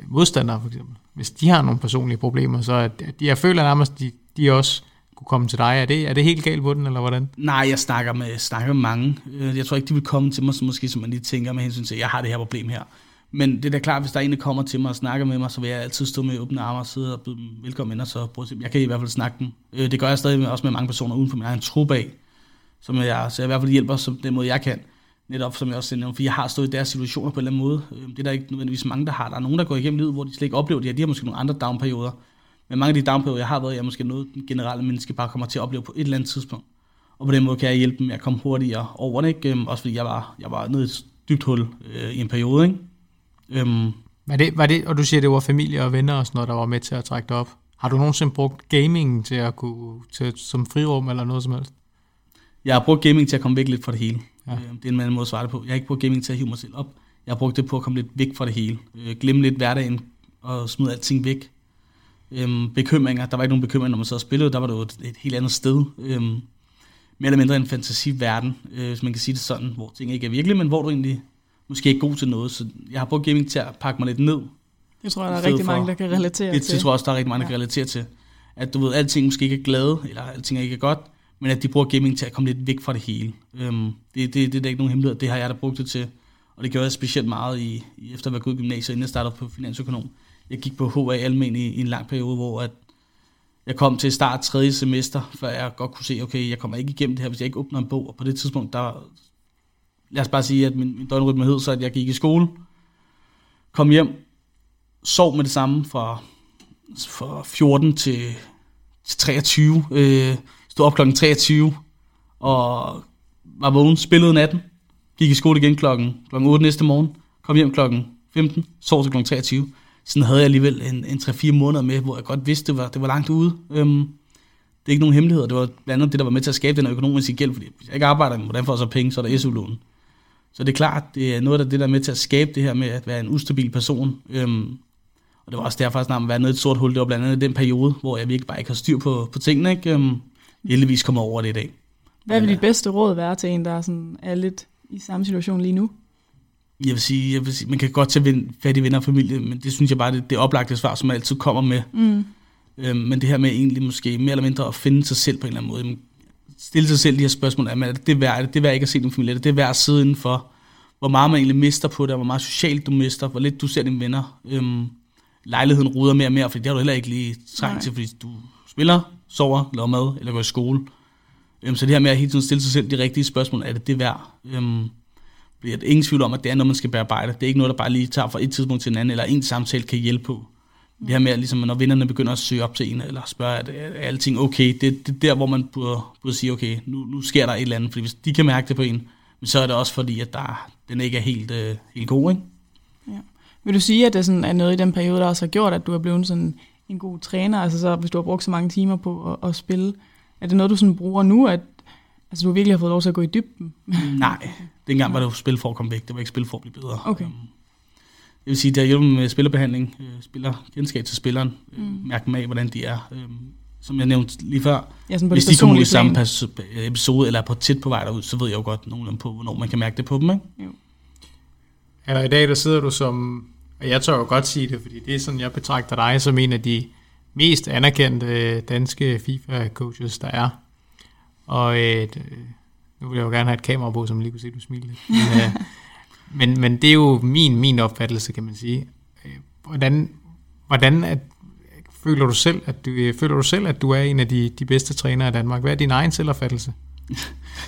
modstandere, for eksempel. Hvis de har nogle personlige problemer, så at, at jeg føler nærmest, at de, de også kunne komme til dig. Er det, er det helt galt på den, eller hvordan? Nej, jeg snakker med, jeg snakker med mange. Jeg tror ikke, de vil komme til mig, så måske, som man lige tænker med hensyn til, at jeg har det her problem her. Men det er da klart, hvis der er en, der kommer til mig og snakker med mig, så vil jeg altid stå med åbne arme og sidde og byde dem velkommen ind, og så prøve at se. Jeg kan i hvert fald snakke dem. Det gør jeg stadig også med mange personer uden for min egen truppe af, som jeg, så jeg i hvert fald hjælper som den måde, jeg kan. Netop, som jeg også nævnte, for jeg har stået i deres situationer på en eller anden måde. Det er der ikke nødvendigvis mange, der har. Der er nogen, der går igennem livet, hvor de slet ikke oplever det her. De har måske nogle andre downperioder. Men mange af de downperioder, jeg har været, er måske noget, den generelle menneske bare kommer til at opleve på et eller andet tidspunkt. Og på den måde kan jeg hjælpe dem med at komme hurtigere over det, ikke? Også fordi jeg var, jeg var nede i et dybt hul øh, i en periode, ikke? Øhm. Var det, var det, og du siger, det var familie og venner og sådan noget, der var med til at trække dig op. Har du nogensinde brugt gamingen til at kunne, til, som frirum eller noget som helst? Jeg har brugt gaming til at komme væk lidt fra det hele. Ja. Det er en anden måde at svare det på. Jeg har ikke brugt gaming til at hive mig selv op. Jeg brugte det på at komme lidt væk fra det hele. Glemme lidt hverdagen og smide alting væk. Øhm, bekymringer. Der var ikke nogen bekymringer, når man sad og spillede. Der var det jo et, et helt andet sted. Øhm, mere eller mindre en fantasiverden, øh, hvis man kan sige det sådan, hvor ting ikke er virkelige, men hvor du egentlig måske ikke er god til noget. Så jeg har brugt gaming til at pakke mig lidt ned. Det tror jeg, der er rigtig mange, der kan relatere det, til. Det tror jeg også, der er rigtig mange, der ja. kan relatere til. At du ved, alting måske ikke er glade, eller alting ikke er godt, men at de bruger gaming til at komme lidt væk fra det hele. Øhm, det, det, det er da ikke nogen hemmelighed. Det har jeg da brugt det til. Og det gjorde jeg specielt meget i, i efter at være gået i gymnasiet, inden jeg startede på finansøkonom. Jeg gik på H A almen i, i en lang periode, hvor at jeg kom til start tredje semester, før jeg godt kunne se, okay, jeg kommer ikke igennem det her, hvis jeg ikke åbner en bog. Og på det tidspunkt, der, lad os bare sige, at min, min døgnrytme hed så, at jeg gik i skole, kom hjem, sov med det samme fra, fra fjorten til, til treogtyve, øh, stod op klokken treogtyve, og var vågen, spillede natten, gik i skole igen klokken, klokken otte næste morgen, kom hjem klokken femten, sov til klokken treogtyve. Sådan havde jeg alligevel en, en tre fire måneder med, hvor jeg godt vidste, det var, det var langt ude. Øhm, det er ikke nogen hemmeligheder. Det var blandt andet det, der var med til at skabe den økonomiske gæld, fordi hvis jeg ikke arbejder med, hvordan får jeg så penge, så er der S U-lån. Så det er klart, det er noget af det, der er med til at skabe det her med at være en ustabil person. Øhm, og det var også derfor, at være nede i et sort hul. Det var blandt andet den periode, hvor jeg virkelig bare ikke har styr på, på tingene. Ikke? Øhm, heldigvis kommer over det i dag. Hvad vil dit bedste råd være til en, der sådan er lidt i samme situation lige nu? Jeg vil sige, jeg vil sige man kan godt tage fat i venner og familie, men det synes jeg bare, det, det oplagte svar, som man altid kommer med. Mm. Øhm, men det her med egentlig måske mere eller mindre at finde sig selv på en eller anden måde. Man stille sig selv de her spørgsmål, er det det værd, er det, det værd ikke at se din familie, er det det værd at sidde indenfor? Hvor meget man egentlig mister på det, hvor meget socialt du mister, hvor lidt du ser dine venner. Øhm, lejligheden ruder mere og mere, for det har du heller ikke lige trængt til, fordi du spiller, sover, laver mad eller går i skole. Øhm, så det her med at hele tiden stille sig selv de rigtige spørgsmål, er det det værd? Øhm, Jeg er ingen tvivl om, at det er noget, man skal bearbejde. Det er ikke noget, der bare lige tager fra et tidspunkt til en anden, eller en samtale kan hjælpe på. Det her med, at ligesom, når vennerne begynder at søge op til en, eller spørge, at er alting okay, det, det er der, hvor man burde, burde sige, okay, nu, nu sker der et eller andet. Fordi hvis de kan mærke det på en, så er det også fordi, at der, den ikke er helt, øh, helt god. Ikke? Ja. Vil du sige, at det sådan er noget i den periode, der også har gjort, at du er blevet sådan en god træner? Altså så, hvis du har brugt så mange timer på at, at spille, er det noget, du sådan bruger nu, at altså, du virkelig har fået lov til at gå i dybden? Nej, dengang var det jo spil for at komme væk. Det var ikke spil for at blive bedre. Okay. Jeg vil sige, det har hjulpet med spillerbehandling, spiller, kendskab til spilleren, mm. mærke dem af, hvordan de er. Som jeg nævnte lige før, ja, hvis de kommer ud i samme episode, eller er på tæt på vej derud, så ved jeg jo godt nogenlunde på, hvornår man kan mærke det på dem. Ikke? Jo. Eller i dag, der sidder du som, og jeg tør jo godt sige det, fordi det er sådan, jeg betragter dig som en af de mest anerkendte danske FIFA-coaches, der er. Og et, nu vil jeg jo gerne have et kamera på, som lige kunne se, du smiler. Men, øh, men, men det er jo min, min opfattelse, kan man sige. Hvordan, hvordan at, føler, du selv, at du, føler du selv, at du er en af de, de bedste trænere i Danmark? Hvad er din egen selvopfattelse?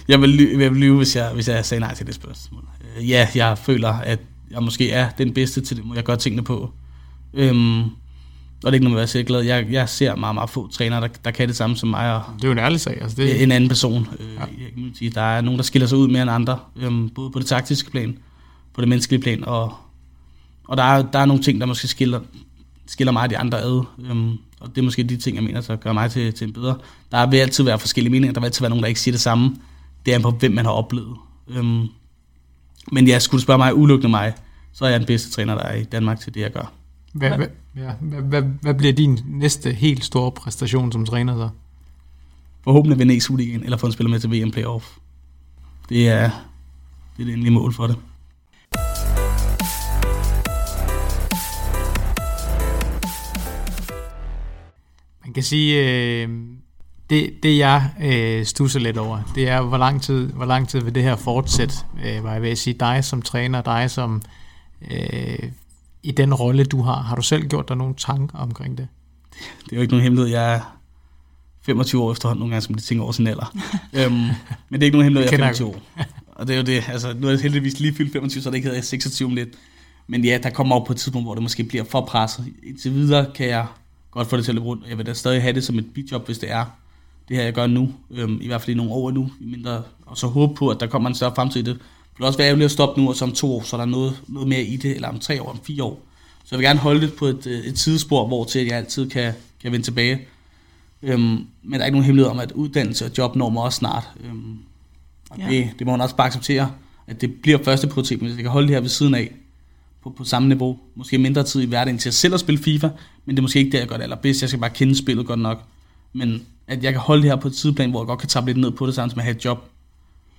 Jeg vil lyve, hvis jeg, hvis jeg sagde nej til det spørgsmål. Ja, jeg føler, at jeg måske er den bedste til det, må jeg godt tænke på. Øhm, Og det er ikke noget, jeg er selv glad. Jeg, jeg ser meget, meget få trænere, der, der kan det samme som mig. Og det er jo en ærlig sag. Altså det er en anden person. Øh, ja. Jeg kan sige, der er nogen, der skiller sig ud mere end andre. Øhm, både på det taktiske plan, på det menneskelige plan. Og, og der, er, der er nogle ting, der måske skiller, skiller mig af de andre ad. Øhm, og det er måske de ting, jeg mener, så gør mig til, til en bedre. Der vil altid være forskellige meninger. Der vil altid være nogen, der ikke siger det samme. Det er på, hvem man har oplevet. Øhm, men ja, skulle du spørge mig, udelukkende mig, så er jeg den bedste træner, der er i Danmark til det, jeg gør. Hvad, hvad, ja, hvad, hvad, hvad bliver din næste helt store præstation som træner så? Forhåbentlig vinde E-superligaen, eller få en spiller med til V M Playoff. Det er det, er det endelige mål for det. Man kan sige, øh, det, det jeg øh, stusser lidt over, det er, hvor lang tid, hvor lang tid vil det her fortsætte? Øh, hvad jeg vil sige, dig som træner, dig som... Øh, I den rolle, du har, har du selv gjort dig nogle tanker omkring det? Det er jo ikke nogen hemmelighed. Jeg er femogtyve år efterhånden, nogle gange skal man tænke over sin alder. øhm, men det er ikke nogen hemmelighed, jeg er femogtyve år. Og det er jo det, altså nu er jeg heldigvis lige fyldt femogtyve, så det ikke hedder seksogtyve lidt. Men ja, der kommer op på et tidspunkt, hvor det måske bliver for presset. Indtil videre kan jeg godt få det til at løbe rundt, og jeg vil da stadig have det som et bidjob, hvis det er det her, jeg gør nu. Øhm, I hvert fald i nogle år nu, mindre, og så håbe på, at der kommer en større fremtid i det. Det vil også være ærgerligt at stoppe nu, og så om to år, så er der noget, noget mere i det, eller om tre år, om fire år. Så jeg vil gerne holde det på et, et tidsspor, hvor til jeg altid kan, kan vende tilbage. Øhm, men der er ikke nogen hemmelighed om, at uddannelse og job når mig også snart. Øhm, og ja. det, det må man også bare acceptere, at det bliver første prioritet, men hvis jeg kan holde det her ved siden af, på, på samme niveau. Måske mindre tid i hverdagen til at selv at spille FIFA, men det er måske ikke der, jeg gør det allerbedst. Jeg skal bare kende spillet godt nok. Men at jeg kan holde det her på et tidsplan, hvor jeg godt kan tabe lidt ned på det, sammen med at have et job.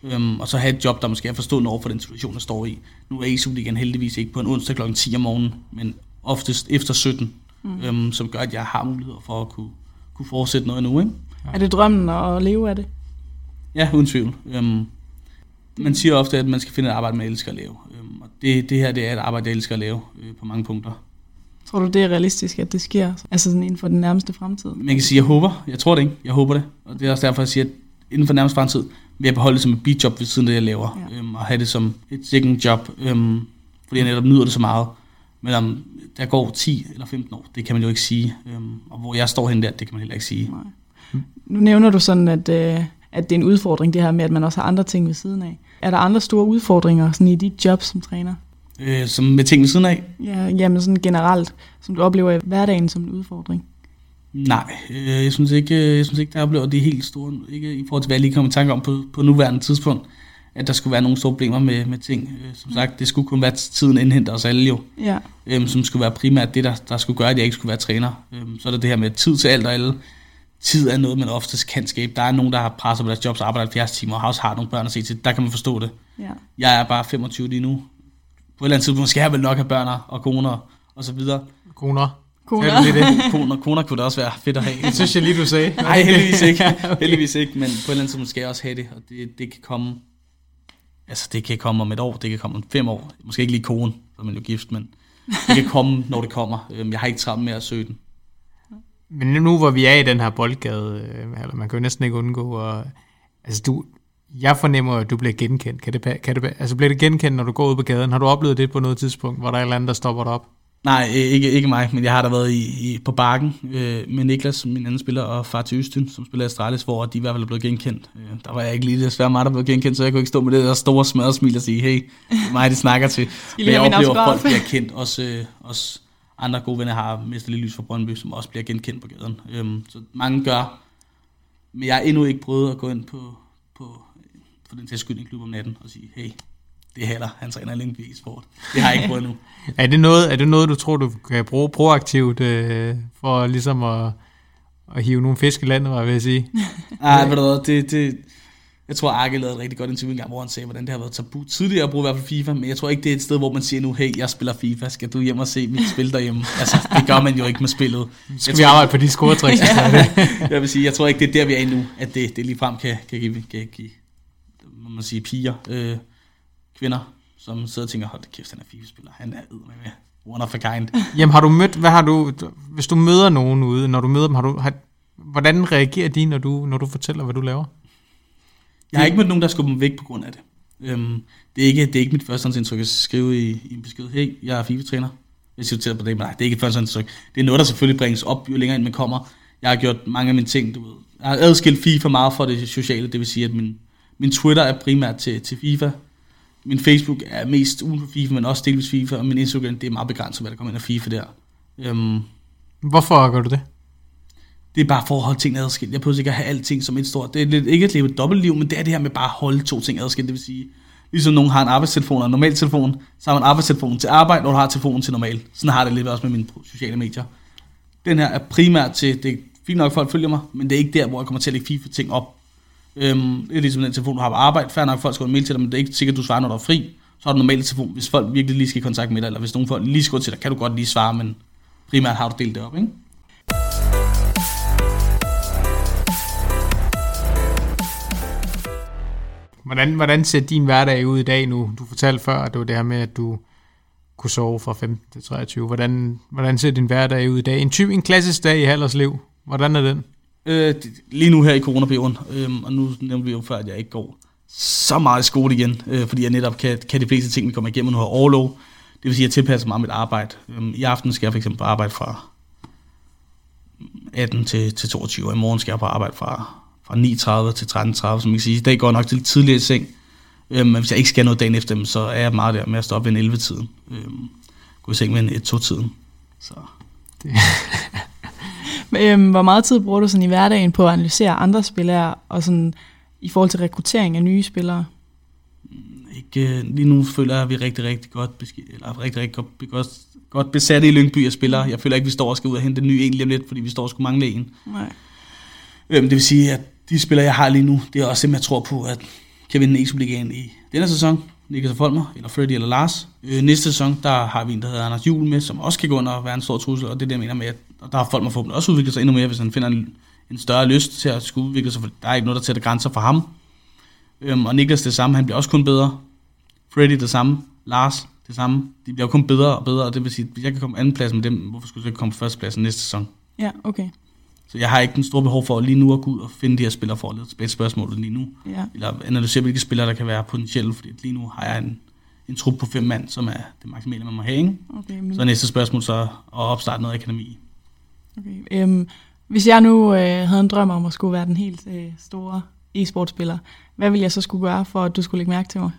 Øhm, og så have et job, der måske er forstående over for den situation, jeg står i. Nu er E-superligaen heldigvis ikke på en onsdag klokken ti om morgenen, men oftest efter sytten, mm. øhm, som gør, at jeg har muligheder for at kunne, kunne fortsætte noget nu. Ikke? Er det drømmen at leve af det? Ja, uden tvivl. Øhm, man siger ofte, at man skal finde et arbejde, man elsker at lave. Øhm, og det, det her det er et arbejde, jeg elsker at lave øh, på mange punkter. Tror du, det er realistisk, at det sker altså sådan inden for den nærmeste fremtid? Man kan sige, jeg håber. Jeg tror det ikke. Jeg håber det. Og det er også derfor, jeg siger, at inden for nærmeste fremtid vil jeg beholde det som et bidjob ved siden af det, jeg laver. Ja. Øhm, og have det som et second job, øhm, fordi jeg netop nyder det så meget. Men om der går ti eller femten år, det kan man jo ikke sige. Øhm, og hvor jeg står hen der, det kan man heller ikke sige. Nej. Hmm. Nu nævner du sådan, at, øh, at det er en udfordring, det her med, at man også har andre ting ved siden af. Er der andre store udfordringer sådan i dit job som træner? Øh, som med ting ved siden af? Ja, jamen sådan generelt, som du oplever i hverdagen som en udfordring. Nej, øh, jeg synes ikke, jeg synes ikke, der oplever det helt store, ikke i forhold til, hvad jeg lige kom i tanke om på, på nuværende tidspunkt, at der skulle være nogle store problemer med, med ting. Øh, som sagt, det skulle kun være tiden indhenter os alle jo, ja. øh, som skulle være primært det, der, der skulle gøre, at jeg ikke skulle være træner. Øh, så er der det her med tid til alt og alle. Tid er noget, man oftest kan skabe. Der er nogen, der har presset på deres jobs og arbejder halvfjerds timer, og også har nogle børn at se til. Der kan man forstå det. Ja. Jeg er bare femogtyve lige nu. På et eller andet tidspunkt skal jeg vel nok have børn og koner og så videre. Koner? Koner. Det det? Koner, koner kunne det også være fedt at have. Det synes jeg lige, du sagde. Nej, heldigvis ikke. Okay. Heldigvis ikke, men på et eller andet tidspunkt skal jeg også have det. Og det, det kan komme altså det kan komme om et år, det kan komme om fem år. Måske ikke lige konen, så er man jo gift, men det kan komme, når det kommer. Jeg har ikke travlt med at søge den. Men nu hvor vi er i den her boldgade, eller man kan jo næsten ikke undgå, og, altså du, jeg fornemmer, at du bliver genkendt. Kan det, kan det, altså bliver det genkendt, når du går ud på gaden? Har du oplevet det på noget tidspunkt, hvor der er et eller andet, der stopper dig op? Nej, ikke, ikke mig, men jeg har da været i, i, på Bakken øh, med Niklas, min anden spiller, og far til Østyn, som spiller Astralis, hvor de i hvert fald er blevet genkendt. Øh, der var jeg ikke lige desværre meget, der blev genkendt, så jeg kunne ikke stå med det der store smadresmil og sige, hey, det er mig, de snakker til. Men jeg oplever, at folk bliver kendt, også, øh, også andre gode venner har mistet lidt lys fra Brøndby, som også bliver genkendt på gaden. Øhm, så mange gør. Men jeg har endnu ikke prøvet at gå ind på, på, på den tilskydning klub om natten og sige, hey, det er Haller, han træner i Lyngby e-sport. Det har jeg ikke prøvet endnu. Er det noget, er det noget, du tror, du kan bruge proaktivt øh, for ligesom at, at hive nogle fisk i landet, hvad vil jeg sige? Nej, ved du hvad, det, det, jeg tror, Arke lavede et rigtig godt interview engang, hvor han sagde, hvordan det har været tabu tidligere at bruge i hvert fald FIFA, men jeg tror ikke, det er et sted, hvor man siger nu, hey, jeg spiller FIFA, skal du hjem og se mit spil derhjemme? Altså, det gør man jo ikke med spillet. Skal jeg vi tror, arbejde på de scoretricks? Ja. Jeg vil sige, jeg tror ikke, det er der, vi er endnu, at det, det ligefrem kan, kan give, kan give må man sige, piger, øh, kvinder, som sidder og tænker, hold kæft, han er FIFA-spiller, han er eddermed med, one of a kind. Jamen, har du mødt, hvad har du, hvis du møder nogen ude, når du møder dem, har du, har, hvordan reagerer de, når du, når du fortæller, hvad du laver? Jeg har ikke mødt nogen, der skubber mig væk på grund af det. Øhm, det, er ikke, det er ikke mit førstehåndsindtryk at skrive i, i en besked, hey, jeg er FIFA-træner. Jeg siger på det, nej, det er ikke et førstehåndsindtryk. Det er noget, der selvfølgelig bringes op, jo længere ind man kommer. Jeg har gjort mange af mine ting, du ved. Jeg har adskilt FIFA meget fra det sociale, det vil sige, at min, min Twitter er primært til, til FIFA. Min Facebook er mest uden for FIFA, men også delvis FIFA. Og min Instagram, det er meget begrænset, hvad der kommer ind af FIFA der. Øhm, Hvorfor gør du det? Det er bare for at holde ting adskilt. Jeg prøver ikke at have alting som et stort. Det er lidt, ikke at leve et dobbeltliv, men det er det her med bare at holde to ting adskilt. Det vil sige, ligesom nogen har en arbejdstelefon og en normal telefon, så har man arbejdstelefonen til arbejde, når du har telefonen til normal. Sådan har det lidt også med mine sociale medier. Den her er primært til, det er fint nok folk følger mig, men det er ikke der, hvor jeg kommer til at lægge FIFA-ting op. Øhm, det er ligesom den telefon, du har på arbejde. Fair nok, folk skriver en mail til dig, men det er ikke sikkert, du svarer, når du er fri. Så har du normalt telefon, hvis folk virkelig lige skal i kontakt med dig, eller hvis nogen folk lige skriver til dig, kan du godt lige svare, men primært har du delt det op, ikke? Hvordan, hvordan ser din hverdag ud i dag nu? Du fortalte før, at det var det her med, at du kunne sove fra femten til treogtyve. Hvordan, hvordan ser din hverdag ud i dag? En typ, en klassisk dag i Hallers liv. Hvordan er den? Øh, lige nu her i coronaperioden, øh, og nu nævnte vi jo før, at jeg ikke går så meget i skole igen, øh, fordi jeg netop kan, kan de fleste ting, vi kommer igennem, og nu har overlov. Det vil sige, at jeg tilpasser meget mit arbejde. Øh, I aften skal jeg for eksempel arbejde fra atten til toogtyve, og i morgen skal jeg på arbejde fra... fra ni tredive til tretten tredive, som jeg kan sige. I dag går nok til tidligere i seng, øhm, men hvis jeg ikke skal noget dagen efter, så er jeg meget der med at stå op ved en elleve-tiden. Øhm, gå i seng ved en et-to-tiden. Så. Det. Hvor meget tid bruger du sådan i hverdagen på at analysere andre spillere, og sådan i forhold til rekruttering af nye spillere? Ikke ikke, lige nu føler jeg, at vi er rigtig, rigtig godt, eller rigtig, rigtig godt, godt, godt besatte i Lyngby af spillere. Jeg føler ikke, vi står og skal ud og hente en ny en lige om lidt, fordi vi står og skulle mangle en. Nej. Øhm, det vil sige, at de spillere, jeg har lige nu, det er også simpelthen, jeg tror på, at kan vinde E-superligaen i denne sæson. Niklas og Folmer, eller Freddy eller Lars. Øh, næste sæson, der har vi en, der hedder Anders Juhl med, som også kan gå under og være en stor trussel, og det er det, jeg mener med, at der har Folmer forhåbentlig også udviklet sig endnu mere, hvis han finder en, en større lyst til at skulle udvikle sig, for der er ikke noget, der sætter grænser for ham. Øhm, og Niklas det samme, han bliver også kun bedre. Freddy det samme, Lars det samme. De bliver jo kun bedre og bedre, og det vil sige, hvis jeg kan komme anden plads med dem, hvorfor skulle jeg ikke komme på første plads næste sæson? Ja, okay. Så jeg har ikke den store behov for lige nu at gå ud og finde de her spillere for at lede tilbage spørgsmålet lige nu. Ja. Eller analysere, hvilke spillere, der kan være potentielle, fordi lige nu har jeg en, en trup på fem mand, som er det maksimale, man må have, ikke? Okay, men... Så næste spørgsmål så at opstarte noget akademi. Okay. Øhm, hvis jeg nu øh, havde en drøm om at skulle være den helt øh, store e-sportspiller, hvad ville jeg så skulle gøre, for at du skulle lægge mærke til mig?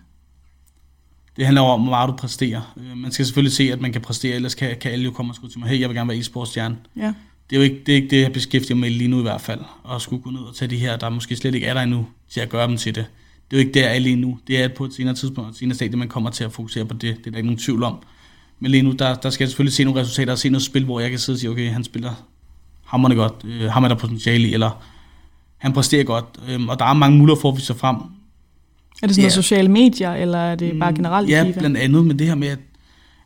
Det handler om, hvor meget du præsterer. Øh, man skal selvfølgelig se, at man kan præstere, ellers kan, kan alle jo komme og skrive til mig, hey, jeg vil gerne være e-sportstjerne. Ja. Det er jo ikke det, er ikke det jeg beskæftiger mig lige nu i hvert fald, og skulle gå ned og tage de her, der måske slet ikke er der endnu, til at gøre dem til det. Det er jo ikke der, jeg er lige nu. Det er på et senere tidspunkt, et senere stadie, man kommer til at fokusere på det. Det er der ikke nogen tvivl om. Men lige nu, der, der skal jeg selvfølgelig se nogle resultater og se noget spil, hvor jeg kan sidde og sige, okay, han spiller hamrende godt, øh, ham er der potentiale i, eller han præsterer godt, øh, og der er mange muligheder for at vise sig frem. Er det sådan ja. sociale medier, eller er det bare generelt? Ja, blandt andet, men det her med, at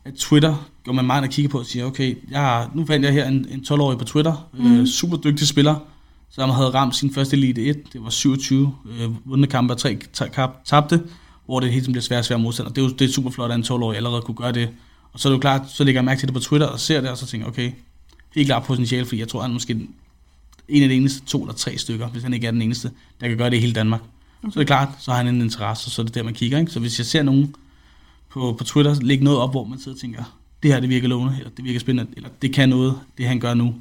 at Twitter går man meget at kigge på og siger, okay, jeg, nu fandt jeg her en, en tolv-årig på Twitter, mm. øh, super dygtig spiller, som havde ramt sin første Elite et, det var syvogtyve øh, vundne kampe og tre tabte, hvor det helt som bliver svære og svære modstander. Det er jo det er super flot, at en tolv-årig allerede kunne gøre det. Og så er det jo klart, så lægger jeg mærke til det på Twitter og ser det, og så tænker okay, helt klart potentiale, fordi jeg tror, han er måske en af de eneste to eller tre stykker, hvis han ikke er den eneste, der kan gøre det i hele Danmark. Okay. Så er det klart, så har han en interesse, og så er det der, man kigger. Ikke? Så hvis jeg ser nogen På, på Twitter lægge noget op, hvor man sidder og tænker, det her det virker lovende, eller det virker spændende, eller det kan noget, det han gør nu,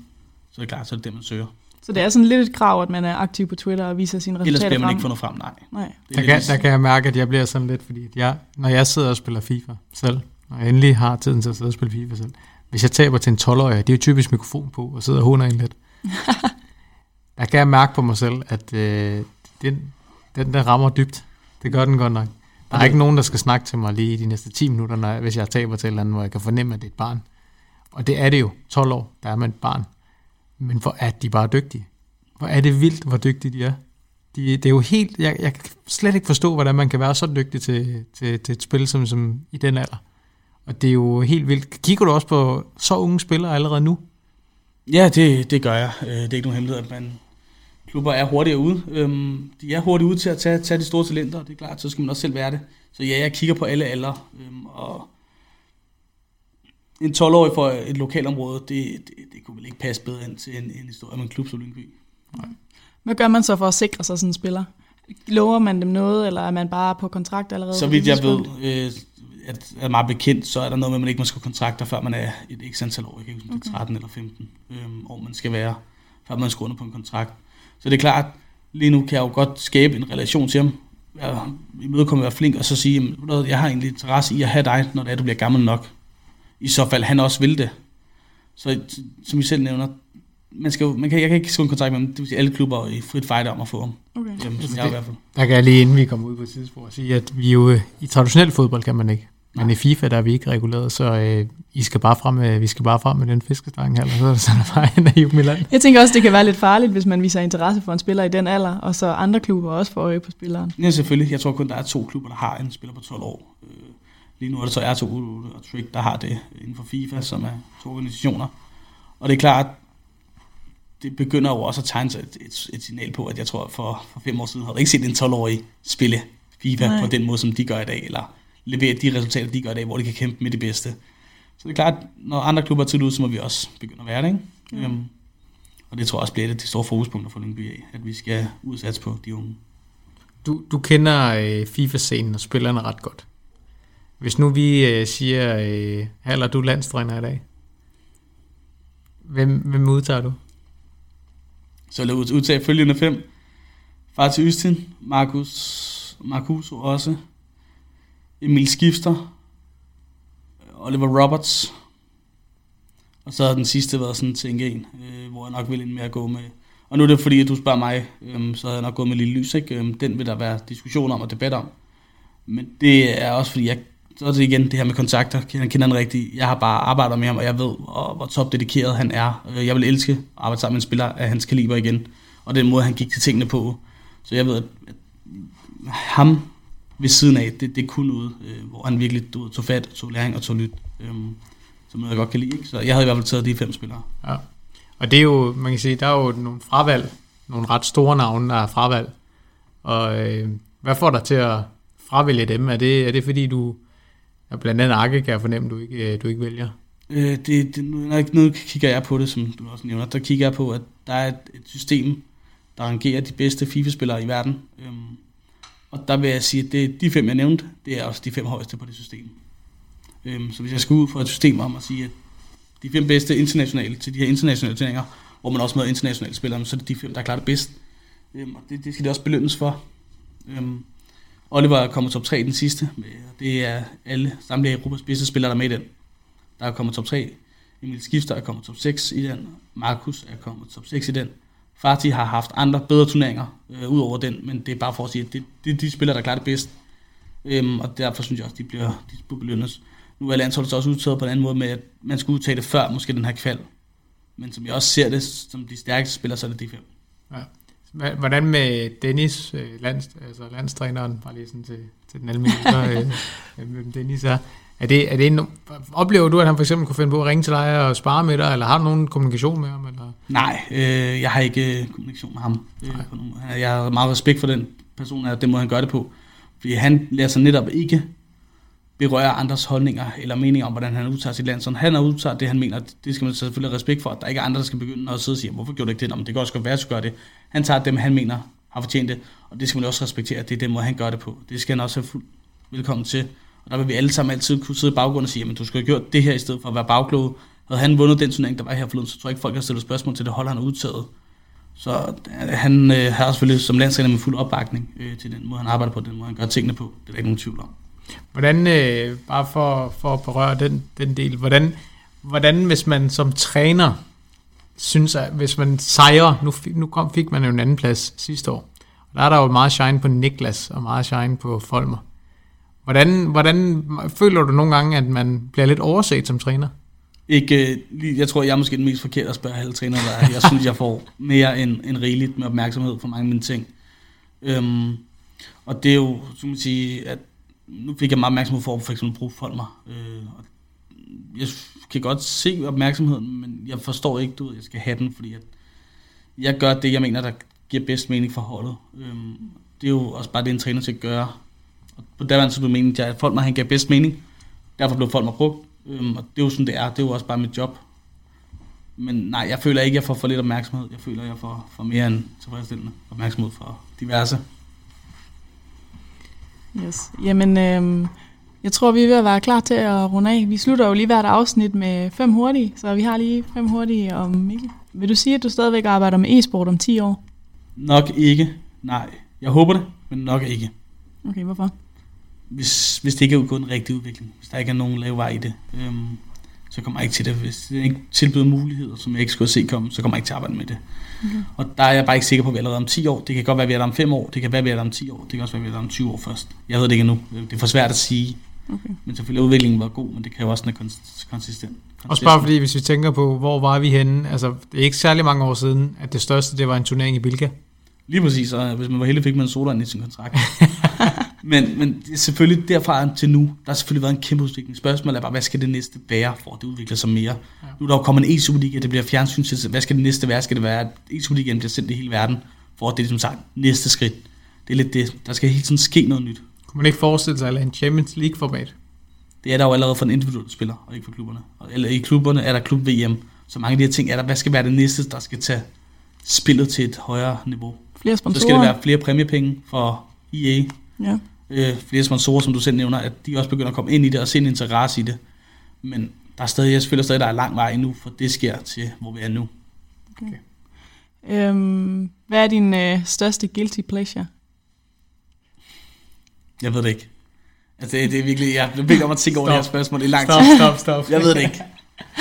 så er det klart, så er det det, man søger. Så det er sådan lidt et krav, at man er aktiv på Twitter og viser sine resultater frem? Ellers bliver man frem. Ikke fundet frem, nej. nej. Der, kan, der kan jeg mærke, at jeg bliver sådan lidt, fordi jeg, når jeg sidder og spiller FIFA selv, og jeg endelig har tiden til at sidde og spille FIFA selv, hvis jeg taber til en tolv-årig, det er jo typisk mikrofon på, og sidder og håner en lidt. Der kan jeg mærke på mig selv, at øh, den, den der rammer dybt. Det gør den godt nok. Der er ikke nogen, der skal snakke til mig lige de næste ti minutter, når, hvis jeg taber til et eller andet, hvor jeg kan fornemme, at det er et barn. Og det er det jo. tolv år, der er man et barn. Men hvor er de bare dygtige? Hvor er det vildt, hvor dygtige de er? De, det er jo helt... Jeg, jeg kan slet ikke forstå, hvordan man kan være så dygtig til, til, til et spil som, som i den alder. Og det er jo helt vildt. Kigger du også på så unge spillere allerede nu? Ja, det, det gør jeg. Det er ikke nogen hemmelighed, at man... Klubber er hurtigere ude. Øhm, de er hurtigt ude til at tage, tage de store talenter, og det er klart, så skal man også selv være det. Så ja, jeg kigger på alle aldre. Øhm, og en tolv-årig for et lokalområde, det, det, det kunne vel ikke passe bedre end til en, en historie om en klub som Lyngby. Nej. Hvad gør man så for at sikre sig sådan en spiller? Lover man dem noget, eller er man bare på kontrakt allerede? Så vidt jeg ved, øh, at er meget bekendt, så er der noget med, at man ikke må skrive kontrakter, før man er et x-antal år. Jeg kan ikke huske, om det er tretten eller femten øhm, år, man skal være, før man skriver under på en kontrakt. Så det er klart, lige nu kan jeg jo godt skabe en relation til ham. Jeg imødekomme at være flink og så sige, at jeg har egentlig interesse i at have dig, når det er, du bliver gammel nok. I så fald, han også vil det. Så som I selv nævner, man skal, man kan, jeg kan ikke skrive en kontakt med ham. Det vil sige, alle klubber er i frit fight om at få ham. Okay. Jamen, altså jeg det, i hvert fald. Der kan jeg lige, inden vi kommer ud på et tidsspor, sige, at vi jo i traditionel fodbold kan man ikke. Men nej. I FIFA, der er vi ikke reguleret, så øh, I skal bare frem med, vi skal bare frem med den fiskestang her, eller så er der bare en af Juve Milan. Jeg tænker også, det kan være lidt farligt, hvis man viser interesse for en spiller i den alder, og så andre klubber også får øje på spilleren. Ja, selvfølgelig. Jeg tror kun, der er to klubber, der har en spiller på tolv år. Lige nu er det så R to og Trick, der har det inden for FIFA, som er to organisationer. Og det er klart, det begynder jo også at tegne sig et, et, et signal på, at jeg tror, for, for fem år siden havde jeg ikke set en tolv-årig spille FIFA nej. På den måde, som de gør i dag, eller... leverer de resultater, de gør i dag, hvor de kan kæmpe med det bedste. Så det er klart, når andre klubber er tidligt ud, så må vi også begynde at være det, ikke? Mm. Øhm, og det tror jeg også bliver det til store fokuspunkter for Lyngby af, at vi skal udsats på de unge. Du, du kender øh, FIFA-scenen og spillerne ret godt. Hvis nu vi øh, siger, øh, Haller, du er landstræner i dag, hvem, hvem udtager du? Så vil jeg udtage følgende fem. Fatih Öztin, Marcus, Marcus også, Emil Skifter, Oliver Roberts, og så har den sidste været sådan til en gen, øh, hvor jeg nok ville ind med at gå med. Og nu er det fordi, at du spørger mig, øh, så havde jeg nok gået med Lille Lys, ikke? Den vil der være diskussion om og debat om. Men det er også fordi, jeg, så er det igen det her med kontakter, han kender den rigtige. Jeg har bare arbejdet med ham, og jeg ved, og hvor topdedikeret han er. Jeg vil elske at arbejde sammen med en spiller af hans kaliber igen, og den måde, han gik til tingene på. Så jeg ved, at ham ved siden af, det, det kunne noget, hvor han virkelig tog fat, tog læring og tog lyt, som jeg godt kan lide. Så jeg havde i hvert fald taget de fem spillere. Ja. Og det er jo, man kan sige, der er jo nogle fravalg, nogle ret store navne, der er fravalg. Og øh, hvad får dig til at fravælge dem? Er det, er det fordi du, ja, blandt andet Arke, kan jeg fornemme, du ikke, du ikke vælger? Øh, det, det, nu, nu kigger jeg på det, som du også nævner. Der kigger jeg på, at der er et, et system, der rangerer de bedste FIFA-spillere i verden. Øhm, og der vil jeg sige, at det, de fem, jeg nævnte, det er også de fem højeste på det system. Øhm, så hvis jeg skal ud fra et system om at sige, at de fem bedste internationale til de her internationale turneringer, hvor man også møder internationale spillere, så er det de fem, der er klart det bedste. Øhm, og det, det skal det også belønnes for. Øhm, Oliver er kommet top tre den sidste. Det er alle samtlige Europas bedste spillere, der er med i den. Der er kommet top tre. Emil Skifter er kommet top seks i den. Markus er kommet top seks i den. Farti har haft andre bedre turneringer øh, ud over den, men det er bare for at sige, at det, det er de spillere, der er klart det bedste. Øhm, og derfor synes jeg også, de bliver de belønnes. Nu er landsholdet så også udtaget på en anden måde med, at man skulle udtage det før, måske den her kval. Men som jeg også ser det, som de stærkeste spillere, så er det de fem. Ja. Hvordan med Dennis, lands, altså landstræneren, bare lige sådan til, til den almindelige, hvem Dennis er. Er det, er det en, oplever du, at han for eksempel kunne finde på at ringe til dig og spare med dig, eller har du nogen kommunikation med ham? Eller? Nej, øh, jeg har ikke kommunikation med ham. Nej. Jeg har meget respekt for den person, og den måde han gør det på. Fordi han lærer sig netop ikke berøre andres holdninger eller meninger om, hvordan han udtager sit land. Så han udtager det, han mener, det skal man selvfølgelig have respekt for. Der er ikke andre, der skal begynde at sidde og sige, hvorfor gjorde du ikke det? Nå, men det kan også godt være, at du gør det. Han tager dem, han mener har fortjent det, og det skal man også respektere, at det er den måde, han gør det på. Det skal han også have fuldt velkommen til. Og der vil vi alle sammen altid kunne sidde i baggrunden og sige, jamen du skulle have gjort det her i stedet for at være bagkloge. Havde han vundet den turnering, der var her forleden, så tror jeg ikke, folk har stillet spørgsmål til det, holder han udtaget. Så han øh, har selvfølgelig som landstræner med fuld opbakning øh, til den måde, han arbejder på, den måde, han gør tingene på. Det er der ikke nogen tvivl om. Hvordan, øh, bare for, for at berøre den, den del, hvordan, hvordan hvis man som træner synes, at hvis man sejrer, nu, fik, nu kom, fik man jo en anden plads sidste år, og der er der jo meget shine på Niklas og meget shine på Folmer. Hvordan, hvordan føler du nogle gange, at man bliver lidt overset som træner? Ikke, jeg tror, jeg er måske den mest forkerte at spørge alle trænere, der jeg synes, jeg får mere end, end rigeligt med opmærksomhed for mange af mine ting. Øhm, og det er jo, så man sige, at nu fik jeg meget opmærksomhed for, at for eksempel bruge Folmer. Øh, jeg kan godt se opmærksomheden, men jeg forstår ikke, du ved, jeg skal have den, fordi at jeg gør det, jeg mener, der giver bedst mening for holdet. Øh, det er jo også bare det, en træner til at gøre. Og på der var det så blevet meningen, at Folmer, han gav bedst mening. Derfor blev Folmer brugt. Øh, og det er jo sådan, det er. Det er jo også bare mit job. Men nej, jeg føler ikke, jeg får for lidt opmærksomhed. Jeg føler, jeg får for mere end tilfredsstillende opmærksomhed for diverse. Yes. Jamen, øh, jeg tror, vi er ved at være klar til at runde af. Vi slutter jo lige hvert afsnit med fem hurtige, så vi har lige fem hurtige om Mikkel. Vil du sige, at du stadigvæk arbejder med e-sport om ti år? Nok ikke. Nej. Jeg håber det, men nok ikke. Okay, hvorfor? Hvis, hvis det ikke er gået en rigtig udvikling, hvis der ikke er nogen lave vej i det, øh, så kommer jeg ikke til det. Hvis det ikke tilbyder muligheder, som jeg ikke skulle se komme, så kommer jeg ikke til at arbejde med det. Okay. Og der er jeg bare ikke sikker på, at vi er allerede om ti år. Det kan godt være, at vi er der om fem år. Det kan være, at vi er der om ti år. Det kan også være, at vi er der om tyve år først. Jeg ved det ikke endnu. Det er for svært at sige. Okay. Men selvfølgelig udviklingen var god, men det kræver også noget konsistent. konsistent. Også bare fordi, hvis vi tænker på, hvor var vi henne. Altså, det er ikke særlig mange år siden, at det største, det var en turnering i Bilka. Lige præcis. Og hvis man var heldig, fik man en sodaen i sin kontrakt. Men, men selvfølgelig derfra til nu, der har selvfølgelig været en kæmpe udvikling. Spørgsmålet er bare, hvad skal det næste være, for at det udvikler sig mere? Ja. Nu er der jo kommet en E-superliga, det bliver fjernsynstilsæt. Hvad skal det næste være? Skal det være, at E-superligaen bliver sendt i hele verden, for at det er ligesom sagt næste skridt? Det er lidt det. Der skal hele tiden ske noget nyt. Kunne man ikke forestille sig, at en Champions League-format? Det er der jo allerede for den individuelle spiller, og ikke for klubberne. Eller i klubberne er der klub-V M. Så mange af de her ting er der, hvad skal være det næste, der skal tage spillet til et højere niveau? Flere sponsorer. Så skal der være flere præmiepenge for E A. Ja. Øh, flere sponsorer, som du selv nævner, at de også begynder at komme ind i det og se en interesse i det. Men der er stadig, jeg føler stadig, der er lang vej endnu, for det sker til, hvor vi er nu. Okay. Øhm, hvad er din øh, største guilty pleasure? Jeg ved det ikke. Altså, det, det er virkelig, jeg blev bedt om at tænke over det her spørgsmål i lang tid. Stop, stop, stop. Jeg ved det ikke.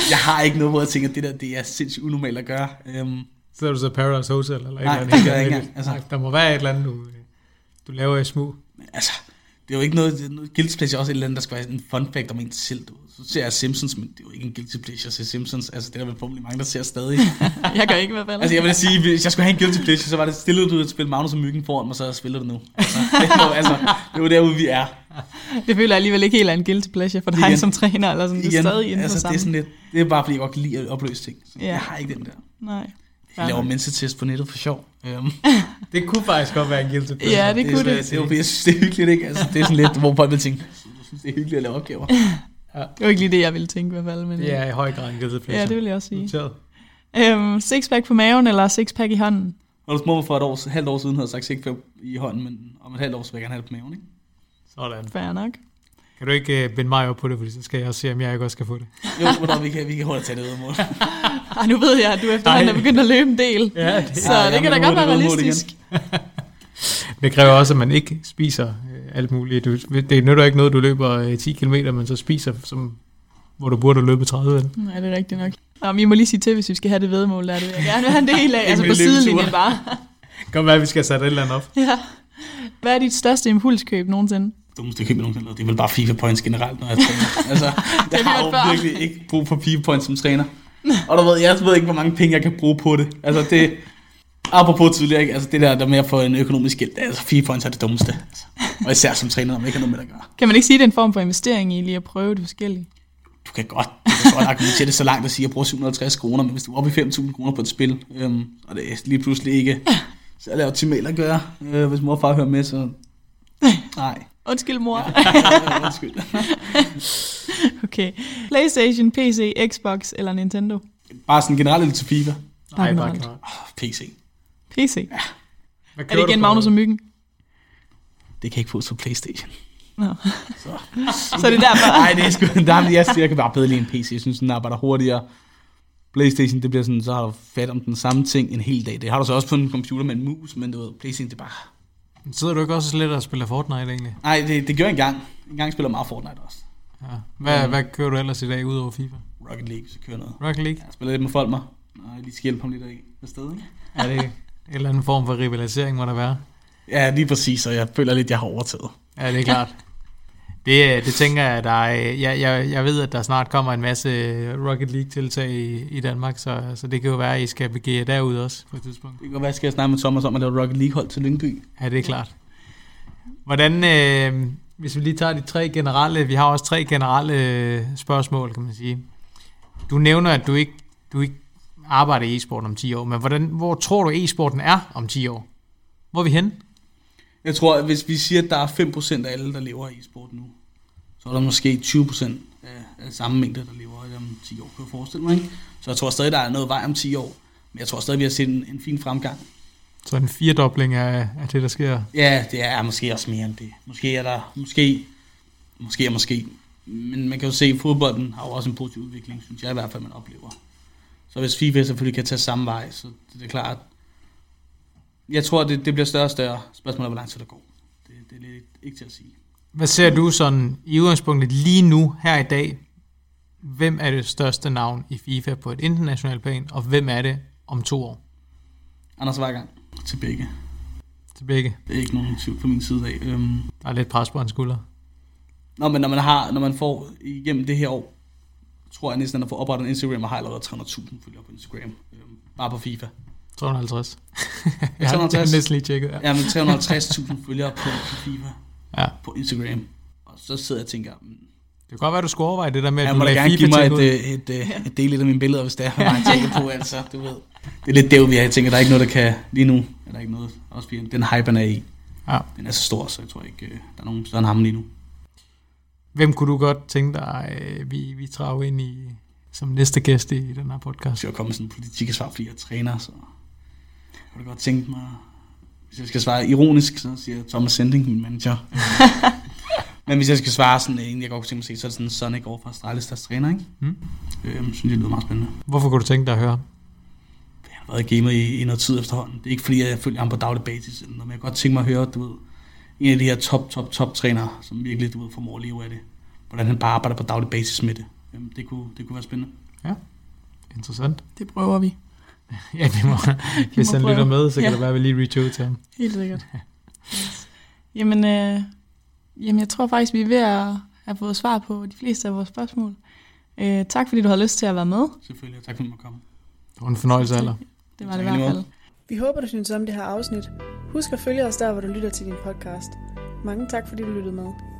Jeg har ikke noget, hvor jeg tænker, at det der, det er sindssygt unormalt at gøre. Øhm, så er du så Paradise Hotel eller et eller andet? Nej, det gør jeg ikke. Altså, der må være et eller andet, du, du laver i smug. Altså, Det er jo ikke noget, noget guilty pleasure, også et eller andet, der skal være en fun fact om en selv. Så ser jeg Simpsons, men det er jo ikke en guilty pleasure at se Simpsons. Altså, det er der vel formentlig mange, der ser stadig. Jeg gør ikke i hvert fald. Altså, jeg vil sige, hvis jeg skulle have en guilty pleasure, så var det stille du at spille Magnus og Myggen foran mig, så spiller du nu. Altså, det er jo altså, derude, vi er. Det føler jeg alligevel ikke helt af en guilty pleasure for dig igen, som træner, eller sådan, det er stadig inden altså, for sammen. Det er, sådan lidt, det er bare, fordi jeg godt kan lide at opløse ting. Så ja. Jeg har ikke den der. Nej. Jeg laver mensa-test på nettet for sjov. Um, det kunne faktisk godt være en guilty pleasure. Ja, det, det kunne det. Det, det, det. Jeg synes, det er hyggeligt, ikke? Altså, det er sådan lidt, hvor folk vil tænke, jeg synes, det er hyggeligt at lave opgaver. Ja. Det var ikke lige det, jeg ville tænke i hvert fald. Men det er i høj grad en guilty pleasure. Ja, det vil jeg også sige. Um, sixpack på maven eller sixpack i hånden? Når du små for et, år, et halvt år siden havde jeg sagt sixpack i hånden, men om et halvt år, så vil jeg gerne have det på maven, ikke? Sådan. Fair nok. Kan du ikke binde mig op på det, fordi så skal jeg også se, om jeg ikke også skal få det. Jo, hvordan vi kan, vi kan holde at tage det ud af mål. Ej, nu ved jeg, at du efterhånden er begyndt at løbe en del, ja, det, så ja, det kan da godt være realistisk. Det kræver også, at man ikke spiser øh, alt muligt. Du, det nytter ikke noget, du løber øh, ti kilometer, men så spiser, som, hvor du burde løbe tredive. Eller? Nej, det er rigtigt nok. Nå, men I må lige sige til, hvis vi skal have det vedmål, der er det. Jeg gerne vil have en del af, altså på sidelinjen bare. Kom med, at vi skal sætte et eller andet op. Ja. Hvad er dit største impulskøb nogensinde? Dummeste køb, jeg nogensinde lavede. Det er vel bare FIFA points generelt, når jeg træner. Altså, jeg har jo virkelig ikke brug for FIFA points som træner. Og der ved, jeg ved ikke, hvor mange penge jeg kan bruge på det. Altså det, apropos tidligere, ikke? Altså det der, der med at få en økonomisk gæld, altså FIFA points er det dummeste. Altså. Og især som træner, når man ikke har noget med at gøre. Kan man ikke sige, det er en form for investering i lige at prøve det forskellige? Du kan godt, du kan godt argumentere det så langt at sige, at jeg bruger syv hundrede og halvtreds kroner, men hvis du er oppe i fem tusind kroner på et spil, øhm, og det er lige pludselig ikke så laver optimalt at gøre, øh, hvis mor og far hører med, så nej. Undskyld, mor. Ja, undskyld. Okay. Playstation, P C, Xbox eller Nintendo? Bare sådan generelt eller til FIFA? Nej, bare generelt. Oh, P C. P C? Ja. Er det igen Magnus og Myggen? Det kan ikke fås på Playstation. No. Så. Så det er derfor? Nej, det er sgu... Der, jeg, jeg kan bare bedre lide en P C. Jeg synes, den arbejder hurtigere. Playstation, det bliver sådan, så har du fat om den samme ting en hel dag. Det har du så også på en computer med en mus, men du ved, Playstation, det er bare... Sidder du ikke også lidt og spiller Fortnite egentlig? Nej, det, det gør jeg engang. Engang spiller jeg meget Fortnite også. Ja. Hvad, um, hvad kører du ellers i dag ud over FIFA? Rocket League, så kører noget. Rocket League? Ja, jeg spiller lidt med Folmer. Nej, jeg lige skal hjælpe ham lidt af sted, ikke? Er det en eller anden form for rivalisering, må der være? Ja, lige præcis, og jeg føler lidt, jeg har overtaget. Ja, det er klart. Det, det tænker jeg, der er, jeg, jeg, jeg ved, at der snart kommer en masse Rocket League-tiltag i, i Danmark, så, så det kan jo være, at I skal begære jer derude også på et tidspunkt. Det kan jo være, at jeg skal snakke med Thomas om at lave Rocket League-hold til Lyngby. Ja, det er klart. Hvordan, øh, hvis vi lige tager de tre generelle, vi har også tre generelle spørgsmål, kan man sige. Du nævner, at du ikke, du ikke arbejder i e-sporten om ti år, men hvordan, hvor tror du, e-sporten er om ti år? Hvor er vi henne? Jeg tror, at hvis vi siger, at der er fem procent af alle, der lever i e-sport nu, så er der måske tyve procent af, af samme mængde, der lever om ti år, kan jeg forestille mig. Ikke? Så jeg tror stadig, der er noget vej om ti år, men jeg tror stadig, vi har set en, en fin fremgang. Så en firedobling af, af det, der sker? Ja, det er måske også mere end det. Måske er der, måske, måske er måske. Men man kan jo se, at fodbolden har jo også en positiv udvikling, synes jeg i hvert fald, man oplever. Så hvis FIFA selvfølgelig kan tage samme vej, så det er klart, jeg tror, det, det bliver større og større. Spørgsmålet er, hvor langt så der går. Det, det er lidt ikke til at sige. Hvad ser du sådan i udgangspunktet lige nu, her i dag? Hvem er det største navn i FIFA på et internationalt plan, og hvem er det om to år? Anders Vejgang. Til begge. Til begge? Det er ikke nogen tvivl på min side af. Øhm. Der er lidt pres på hans skulder. Nå, men når man, har, når man får igennem det her år, tror jeg næsten, at få oprettet en Instagram, og har allerede tre hundrede tusind følgere på Instagram. Øhm, bare på FIFA. tre hundrede og halvtreds. Jeg har næsten lige tjekket. Ja, men tre hundrede og halvtreds tusind følgere på FIFA, ja. På Instagram. Og så sidder jeg og tænker... Mm, det kan godt være, du skulle overveje det der med, at ja, du lader FIFA tænke ud. Jeg må da gerne give mig et, et, et, et del af mine billeder, hvis det er, hvad man tænker på, altså. Du ved. Det er lidt dæv, vi har. Jeg tænker, der er ikke noget, der kan... Lige nu er der ikke noget. Også den hype, den er i. Ja. Den er så stor, så jeg tror ikke, der er nogen større end ham lige nu. Hvem kunne du godt tænke dig, vi, vi trager ind i som næste gæst i den her podcast? Jeg kommer med sådan en politikersvar, fordi jeg træner, så... Jeg kunne godt tænke mig, hvis jeg skal svare ironisk, så siger jeg Thomas Sending, min manager. Men hvis jeg skal svare sådan en, jeg godt kunne tænke mig at se, så er det sådan en Sonic over fra Astralis, deres træner, ikke? Mm. Øhm, synes jeg lyder meget spændende. Hvorfor kunne du tænke dig at høre? Jeg har været i gamer i, i noget tid efterhånden. Det er ikke fordi, jeg følger ham på daglig basis, men jeg kan godt tænke mig at høre, du ved, en af de her top, top, top trænere, som virkelig, du ved, formår at leve af det. Hvordan han bare arbejder på daglig basis med det. Øhm, det, kunne, det kunne være spændende. Ja, interessant. Det prøver vi. Ja, det må, hvis han lytter med, så kan ja. Det være, at vi lige reach out til ham. Helt sikkert. Yes. Jamen, øh, Jamen, jeg tror faktisk, vi er ved at have fået svar på de fleste af vores spørgsmål. Øh, tak, fordi du havde lyst til at være med. Selvfølgelig, og tak, fordi du måtte komme. Det var en fornøjelse, Haller. Det var det i hvert fald. Vi håber, du synes om det her afsnit. Husk at følge os der, hvor du lytter til din podcast. Mange tak, fordi du lyttede med.